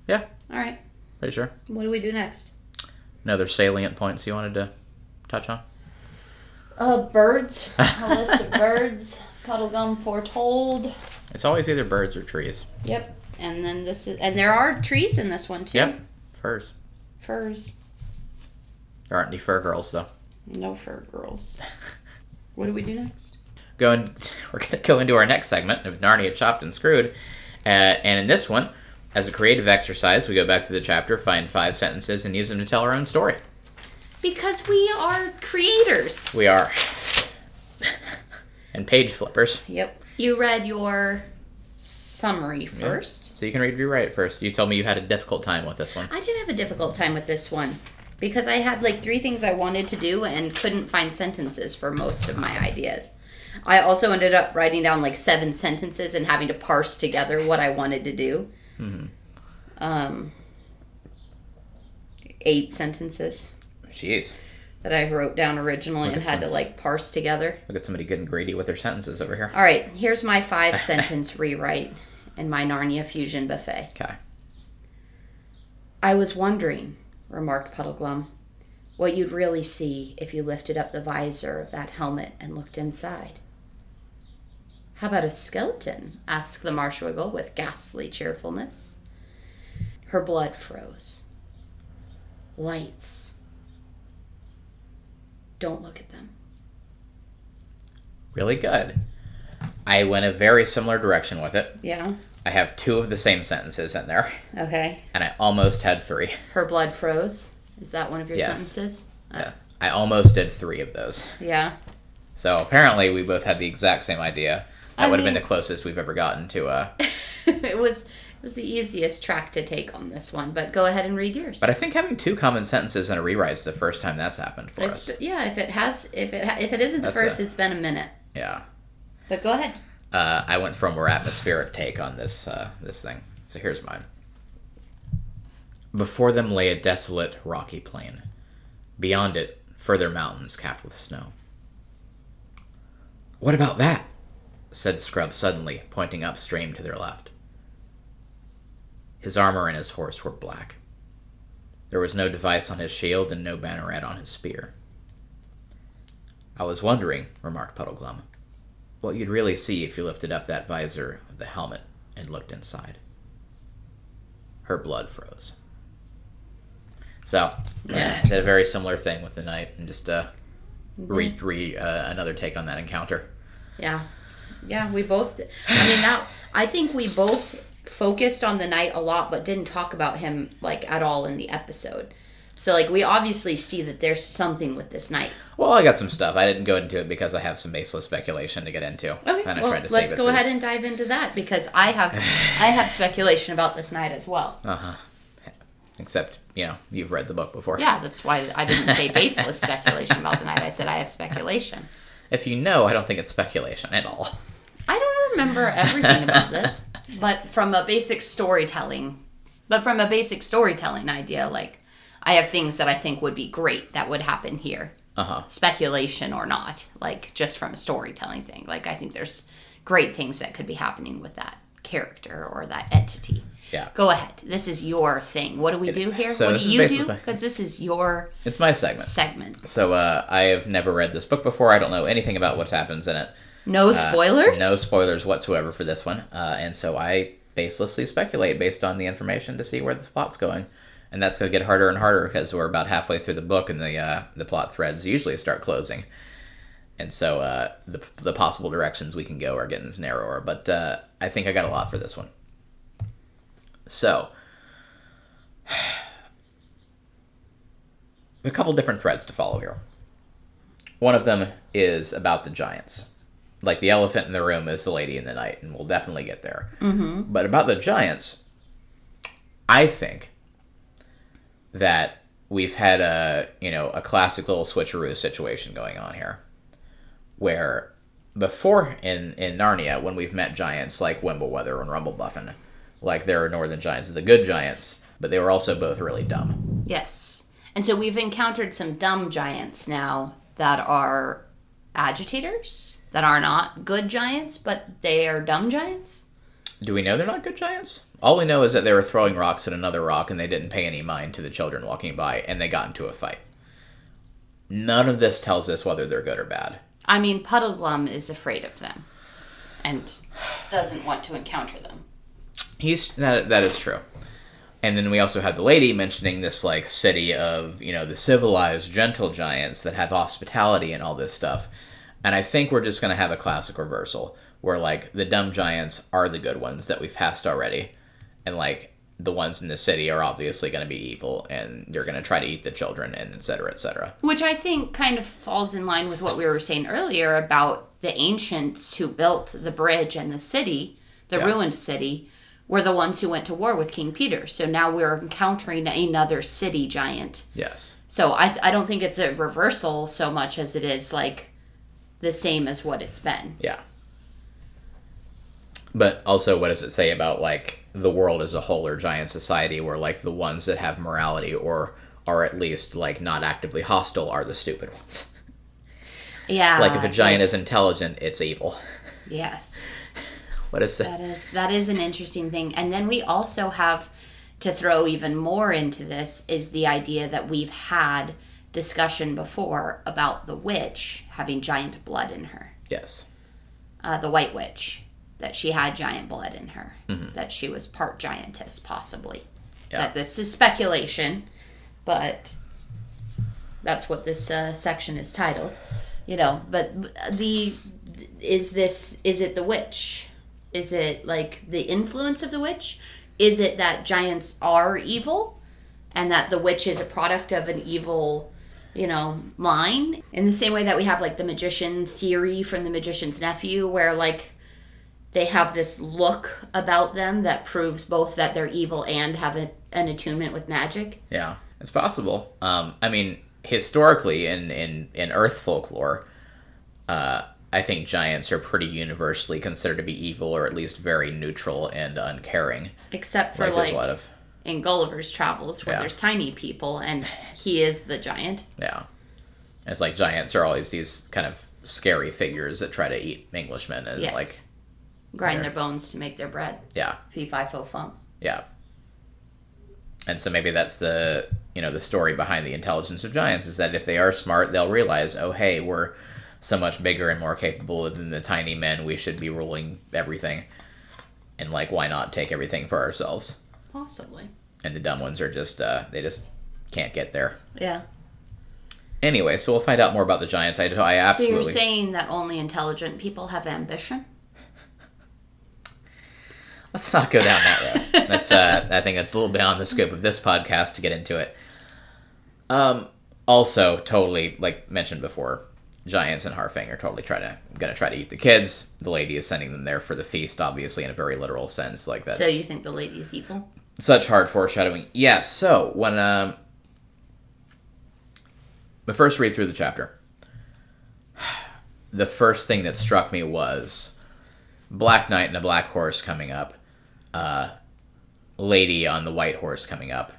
Yeah. All right. Are you sure? What do we do next? Another salient points you wanted to touch on? Birds. A list of birds. Puddleglum foretold. It's always either birds or trees. Yep. And then there are trees in this one too. Yep. Furs. There aren't any fur girls though. No fur girls. What do we do next? We're gonna go into our next segment of Narnia Chopped and Screwed, and in this one, as a creative exercise, we go back to the chapter, find 5 sentences, and use them to tell our own story. Because we are creators. We are. And page flippers. Yep. You read your summary first. Yep. So you can read your write first. You told me you had a difficult time with this one. I did have a difficult time with this one. Because I had like 3 things I wanted to do and couldn't find sentences for most of my ideas. I also ended up writing down like 7 sentences and having to parse together what I wanted to do. Mm-hmm. 8 sentences. Jeez. That I wrote down originally and had to like parse together. Look at somebody getting greedy with their sentences over here. All right, here's my 5 sentence rewrite in my Narnia Fusion Buffet. Okay. I was wondering, remarked Puddleglum, what you'd really see if you lifted up the visor of that helmet and looked inside. How about a skeleton? Asked the Marshwiggle with ghastly cheerfulness. Her blood froze. Lights. Don't look at them. Really good. I went a very similar direction with it. Yeah. I have 2 of the same sentences in there. Okay. And I almost had 3. Her blood froze? Is that one of your sentences? Yeah. I almost did 3 of those. Yeah. So apparently we both had the exact same idea. That would have been the closest we've ever gotten to. It was the easiest track to take on this one, but go ahead and read yours. But I think having 2 common sentences in a rewrite is the first time that's happened for us. Yeah, if it isn't the first, it's been a minute. Yeah. But go ahead. I went for a more atmospheric take on this thing. So here's mine. Before them lay a desolate, rocky plain. Beyond it, further mountains capped with snow. What about that? Said Scrub suddenly, pointing upstream to their left. His armor and his horse were black. There was no device on his shield and no banneret on his spear. I was wondering, remarked Puddleglum, what you'd really see if you lifted up that visor of the helmet and looked inside. Her blood froze. So, yeah, did a very similar thing with the knight, and just another take on that encounter. Yeah. Yeah, we both... I think we both focused on the knight a lot, but didn't talk about him, like, at all in the episode. So, like, we obviously see that there's something with this knight. Well, I got some stuff. I didn't go into it because I have some baseless speculation to get into. Okay, let's go ahead and dive into that, because I have speculation about this knight as well. Uh-huh. Except, you know, you've read the book before. Yeah, that's why I didn't say baseless speculation about the knight. I said I have speculation. If you know, I don't think it's speculation at all. I don't remember everything about this, but from a basic storytelling idea, like, I have things that I think would be great that would happen here. Uh-huh. Speculation or not, like, just from a storytelling thing. Like, I think there's great things that could be happening with that character or that entity. Yeah. Go ahead. This is your thing. What do we do here? So what do you do? Because this is your... It's my segment. So I have never read this book before. I don't know anything about what happens in it. No spoilers? No spoilers whatsoever for this one. And so I baselessly speculate based on the information to see where the plot's going. And that's going to get harder and harder because we're about halfway through the book, and the plot threads usually start closing. And so the possible directions we can go are getting narrower. But I think I got a lot for this one. So, a couple different threads to follow here. One of them is about the giants. Like, the elephant in the room is the lady in the night, and we'll definitely get there. Mm-hmm. But about the giants, I think that we've had a classic little switcheroo situation going on here. Where before in Narnia, when we've met giants like Wimbleweather and Rumblebuffin, like, there are northern giants, the good giants, but they were also both really dumb. Yes. And so we've encountered some dumb giants now that are agitators, that are not good giants, but they are dumb giants. Do we know they're not good giants? All we know is that they were throwing rocks at another rock, and they didn't pay any mind to the children walking by, and they got into a fight. None of this tells us whether they're good or bad. I mean, Puddleglum is afraid of them and doesn't want to encounter them. That is true. And then we also have the lady mentioning this, like, city of, the civilized, gentle giants that have hospitality and all this stuff. And I think we're just going to have a classic reversal where, like, the dumb giants are the good ones that we've passed already. And, like, the ones in the city are obviously going to be evil, and they're going to try to eat the children, and et cetera, et cetera. Which I think kind of falls in line with what we were saying earlier about the ancients who built the bridge and the city, ruined city, were the ones who went to war with King Peter. So now we're encountering another city giant. Yes. So I don't think it's a reversal so much as it is, like, the same as what it's been. Yeah. But also, what does it say about, like, the world as a whole or giant society where, like, the ones that have morality or are at least, like, not actively hostile are the stupid ones? Yeah. Like, if a giant is intelligent, it's evil. Yes. What is that? That is an interesting thing. And then we also have to throw even more into this is the idea that we've had discussion before about the witch having giant blood in her. Yes. The White Witch, that she had giant blood in her, mm-hmm. that she was part giantess, possibly. Yeah. That this is speculation, but that's what this section is titled. But is it the witch? Is it, like, the influence of the witch? Is it that giants are evil and that the witch is a product of an evil, line? In the same way that we have, like, the magician theory from The Magician's Nephew where, like, they have this look about them that proves both that they're evil and have an attunement with magic. Yeah, it's possible. I mean, historically, in Earth folklore, I think giants are pretty universally considered to be evil, or at least very neutral and uncaring. Except for, like, in Gulliver's Travels, where there's tiny people, and he is the giant. Yeah. It's like giants are always these kind of scary figures that try to eat Englishmen and, grind their bones to make their bread. Yeah. Fee-fi-fo-fum. Yeah. And so maybe that's the, the story behind the intelligence of giants is that if they are smart, they'll realize, oh, hey, we're so much bigger and more capable than the tiny men. We should be ruling everything. And, like, why not take everything for ourselves? Possibly. And the dumb ones are just, they just can't get there. Yeah. Anyway, so we'll find out more about the giants. I absolutely... So you're saying that only intelligent people have ambition? Let's not go down that road. That's, I think that's a little beyond the scope of this podcast to get into it. Also, totally, like mentioned before, giants and Harfang are totally going to try to eat the kids. The lady is sending them there for the feast, obviously, in a very literal sense like that. So you think the lady's evil? Such hard foreshadowing. Yes. Yeah, so when the first read through the chapter, the first thing that struck me was Black Knight and a black horse coming up, lady on the white horse coming up.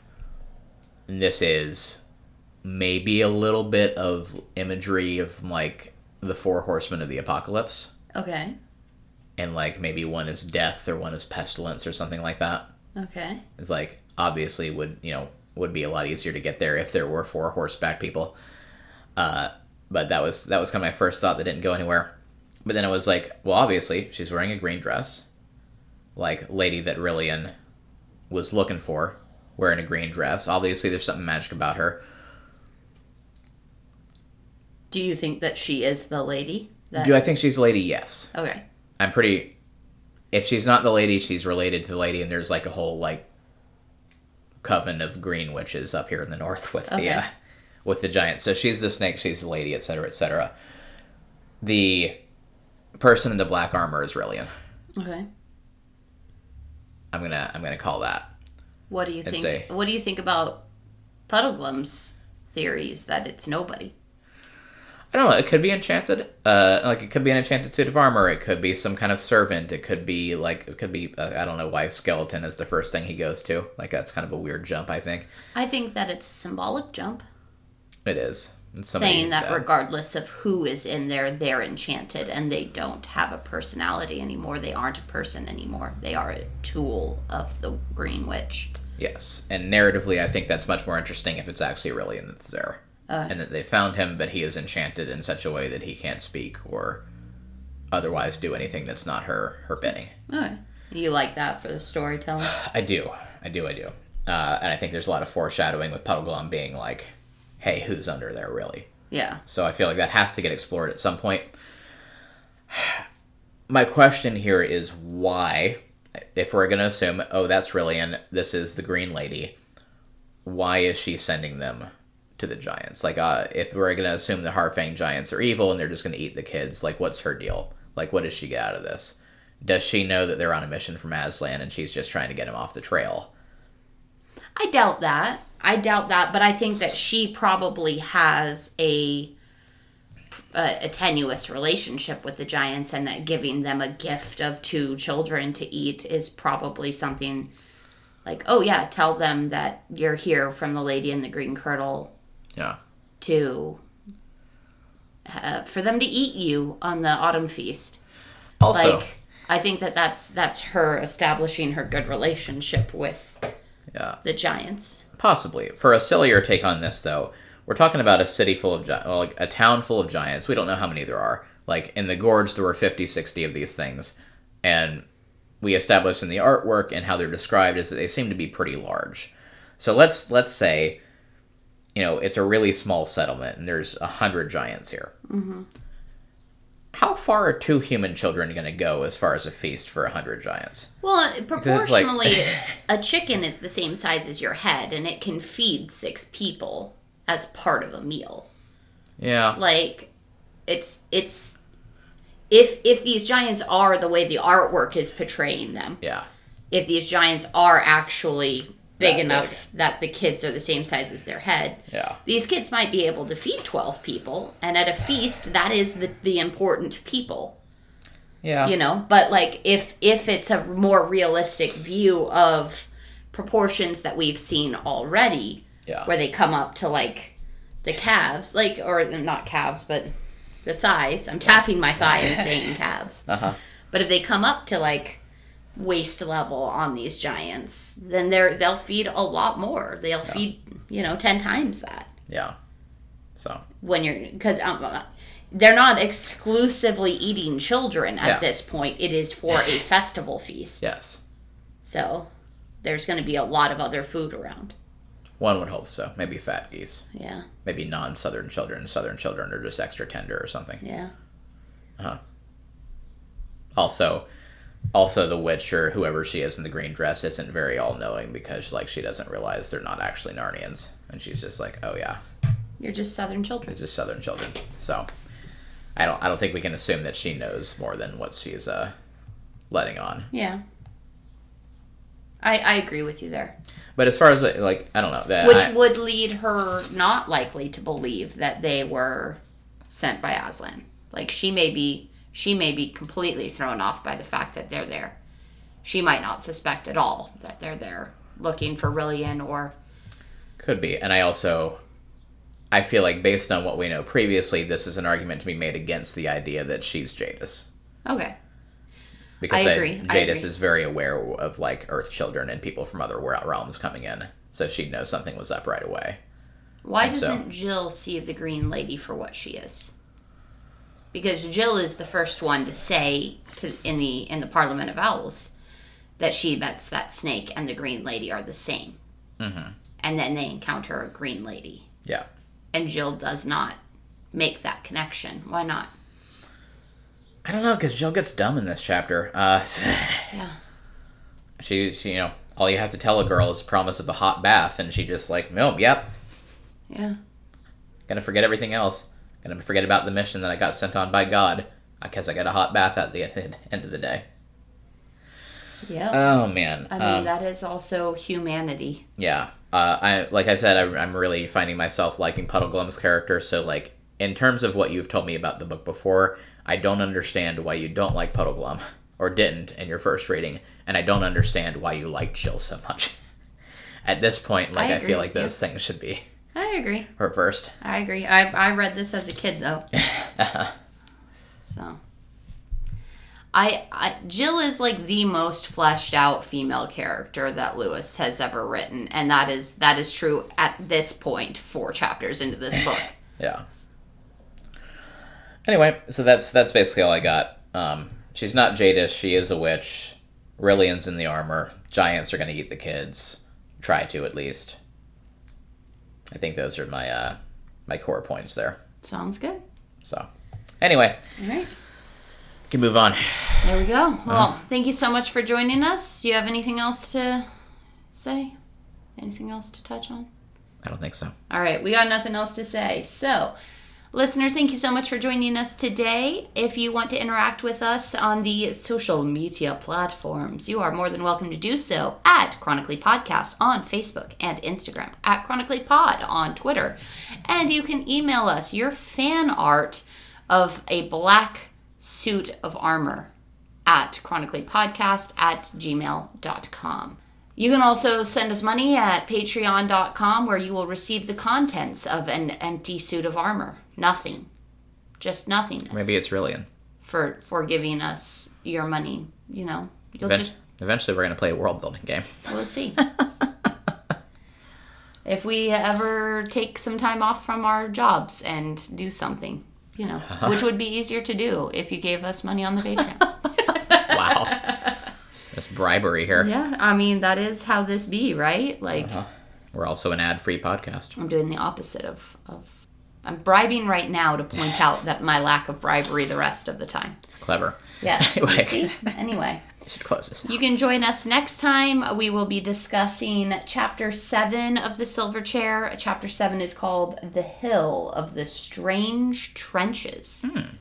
And this is maybe a little bit of imagery of, like, the four horsemen of the apocalypse. Okay. And, like, maybe one is death or one is pestilence or something like that. Okay. It's, like, obviously would be a lot easier to get there if there were four horseback people. But that was kind of my first thought that didn't go anywhere. But then it was like, well, obviously, she's wearing a green dress. Like, lady that Rilian was looking for. wearing a green dress. Obviously, there's something magic about her. Do you think that she is the lady? Do I think she's the lady? Yes. Okay. If she's not the lady, she's related to the lady, and there's, like, a whole, like, coven of green witches up here in the north with with the giants. So she's the snake, she's the lady, etc., etc. The person in the black armor is Rilian. Okay. I'm gonna call that. What do you think? What do you think about Puddleglum's theories that it's nobody? I don't know. It could be enchanted. It could be an enchanted suit of armor. It could be some kind of servant. It could be, I don't know why skeleton is the first thing he goes to. Like, that's kind of a weird jump, I think. I think that it's a symbolic jump. It is. Saying that regardless of who is in there, they're enchanted, and they don't have a personality anymore. They aren't a person anymore. They are a tool of the Green Witch. Yes. And narratively, I think that's much more interesting if it's actually Rilian that's there. And that they found him, but he is enchanted in such a way that he can't speak or otherwise do anything that's not her bidding. Okay. You like that for the storytelling? I do. And I think there's a lot of foreshadowing with Puddleglum being like, hey, who's under there, really? Yeah. So I feel like that has to get explored at some point. My question here is why, if we're going to assume, oh, that's Rilian, this is the Green Lady, why is she sending them to the giants? Like, if we're gonna assume the Harfang giants are evil and they're just gonna eat the kids, like, what's her deal? Like, what does she get out of this? Does she know that they're on a mission from Aslan and she's just trying to get him off the trail? I doubt that, but I think that she probably has a tenuous relationship with the giants, and that giving them a gift of 2 children to eat is probably something like, oh yeah, tell them that you're here from the lady in the green kirtle. Yeah. For them to eat you on the autumn feast. Also, I think that that's her establishing her good relationship with the giants. Possibly. For a sillier take on this, though, we're talking about a city full of a town full of giants. We don't know how many there are. Like, in the gorge, there were 50, 60 of these things. And we established in the artwork and how they're described is that they seem to be pretty large. So let's say, you know, it's a really small settlement, and there's 100 giants here. Mm-hmm. How far are 2 human children going to go as far as a feast for 100 giants? Well, proportionally, a chicken is the same size as your head, and it can feed 6 people as part of a meal. Yeah. Like, it's if these giants are the way the artwork is portraying them. Yeah. If these giants are actually big enough that the kids are the same size as their head. Yeah. These kids might be able to feed 12 people, and at a feast, that is the important people. Yeah. You know, but like if it's a more realistic view of proportions that we've seen already, where they come up to like the calves, like, or not calves, but the thighs. I'm tapping my thigh and saying calves. Uh-huh. But if they come up to like waist level on these giants, then they'll feed a lot more. They'll feed, 10 times that. Yeah. So because they're not exclusively eating children at this point. It is for a festival feast. Yes. So there's going to be a lot of other food around. One would hope so. Maybe fat geese. Yeah. Maybe non-southern children. Southern children are just extra tender or something. Yeah. Uh-huh. Also, the witch or whoever she is in the green dress isn't very all-knowing, because, like, she doesn't realize they're not actually Narnians. And she's just like, oh, yeah. You're just southern children. It's just southern children. So I don't think we can assume that she knows more than what she's letting on. Yeah. I agree with you there. But as far as, like, I don't know. Which would lead her not likely to believe that they were sent by Aslan. Like, she may be completely thrown off by the fact that they're there. She might not suspect at all that they're there looking for Rilian or... Could be. And I feel like based on what we know previously, this is an argument to be made against the idea that she's Jadis. Okay. Because Jadis is very aware of, like, Earth children and people from other realms coming in. So she'd know something was up right away. Why doesn't Jill see the Green Lady for what she is? Because Jill is the first one to say in the Parliament of Owls that she bets that Snake and the Green Lady are the same. Mm-hmm. And then they encounter a green lady. Yeah. And Jill does not make that connection. Why not? I don't know, because Jill gets dumb in this chapter. Yeah. She, you know, all you have to tell a girl is promise of a hot bath, and she just like, nope, yep. Yeah. Gonna forget everything else. Gonna forget about the mission that I got sent on by God. I guess I got a hot bath at the end of the day. Yeah. Oh, man. I mean, that is also humanity. Yeah. Like I said, I'm really finding myself liking Puddleglum's character, so, like, in terms of what you've told me about the book before, I don't understand why you don't like Puddleglum, or didn't in your first reading, and I don't understand why you like Jill so much. At this point, like, I feel like those things should be... I agree. Reversed. I agree. I read this as a kid, though. So... Jill is like the most fleshed out female character that Lewis has ever written, and that is true at this point, 4 chapters into this book. Yeah. Anyway, so that's basically all I got. She's not Jadis, she is a witch. Rilian's in the armor. Giants are gonna eat the kids. Try to, at least. I think those are my my core points there. Sounds good. So anyway. All right. Can move on. There we go. Well, thank you so much for joining us. Do you have anything else to say? Anything else to touch on? I don't think so. All right. We got nothing else to say. So, listeners, thank you so much for joining us today. If you want to interact with us on the social media platforms, you are more than welcome to do so at Chronically Podcast on Facebook and Instagram, at Chronically Pod on Twitter. And you can email us your fan art of a black suit of armor at chronicallypodcast@gmail.com. You can also send us money at patreon.com, where you will receive the contents of an empty suit of armor. Nothing. Just nothingness. Maybe it's Rilian. For giving us your money, you know. Eventually we're going to play a world-building game. We'll see. If we ever take some time off from our jobs and do something. You know, which would be easier to do if you gave us money on the Patreon. Wow. That's bribery here. Yeah, I mean, that is how this be, right? Like, we're also an ad-free podcast. I'm doing the opposite of... I'm bribing right now to point out that my lack of bribery the rest of the time. Clever. Yes. Anyway. See? Anyway. I should close this. You can join us next time. We will be discussing Chapter 7 of The Silver Chair. Chapter 7 is called The Hill of the Strange Trenches. Hmm.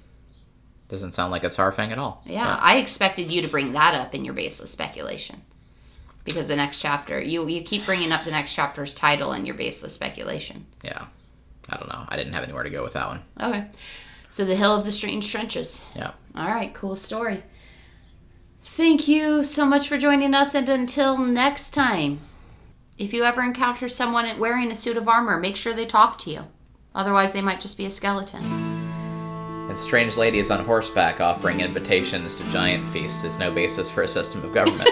Doesn't sound like it's Harfang at all. Yeah, but. I expected you to bring that up in your baseless speculation. Because the next chapter, you keep bringing up the next chapter's title in your baseless speculation. Yeah. I don't know. I didn't have anywhere to go with that one. Okay. So The Hill of the Strange Trenches. Yeah. All right, cool story. Thank you so much for joining us, and until next time, if you ever encounter someone wearing a suit of armor, make sure they talk to you. Otherwise, they might just be a skeleton. And strange ladies on horseback offering invitations to giant feasts is no basis for a system of government.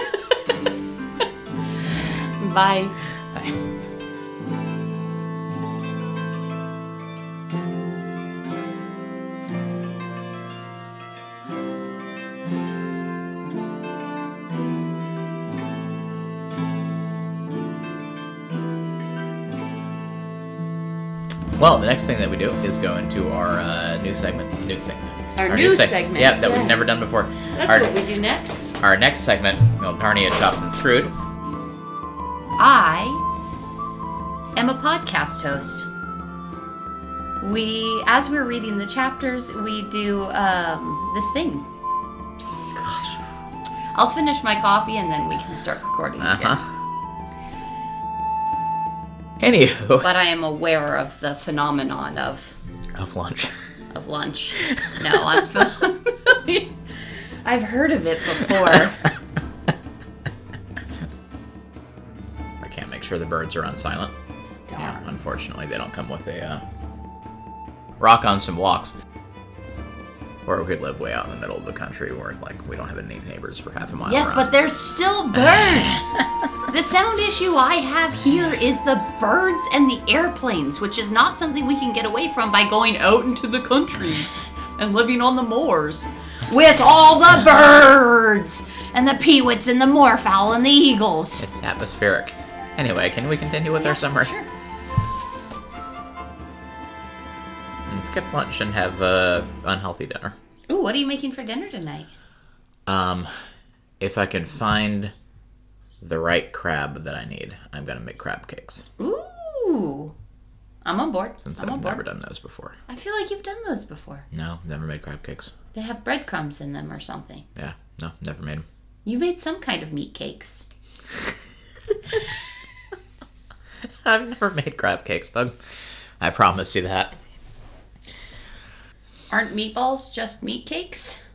Bye. Bye. Well, the next thing that we do is go into our new segment. Our new segment. Yeah, that we've never done before. That's what we do next. Our next segment, Narnia Chopped and Screwed. I am a podcast host. As we're reading the chapters, we do this thing. Gosh. I'll finish my coffee and then we can start recording again. Anywho. But I am aware of the phenomenon of... Of lunch. No, I've heard of it before. I can't make sure the birds are on silent. Darn. Yeah, unfortunately, they don't come with a rock on some walks. Or we could live way out in the middle of the country where, like, we don't have any neighbors for half a mile around. But there's still birds! The sound issue I have here is the birds and the airplanes, which is not something we can get away from by going out into the country and living on the moors with all the birds and the peewits and the moorfowl and the eagles. It's atmospheric. Anyway, can we continue with our summer? Sure. And skip lunch and have unhealthy dinner. Ooh, what are you making for dinner tonight? If I can find the right crab that I need, I'm gonna make crab cakes. Ooh, I'm on board. Since I've never done those before. I feel like you've done those before. No, never made crab cakes. They have breadcrumbs in them or something. Yeah, no, never made them. You made some kind of meat cakes. I've never made crab cakes, bug. I promise you that. Aren't meatballs just meat cakes?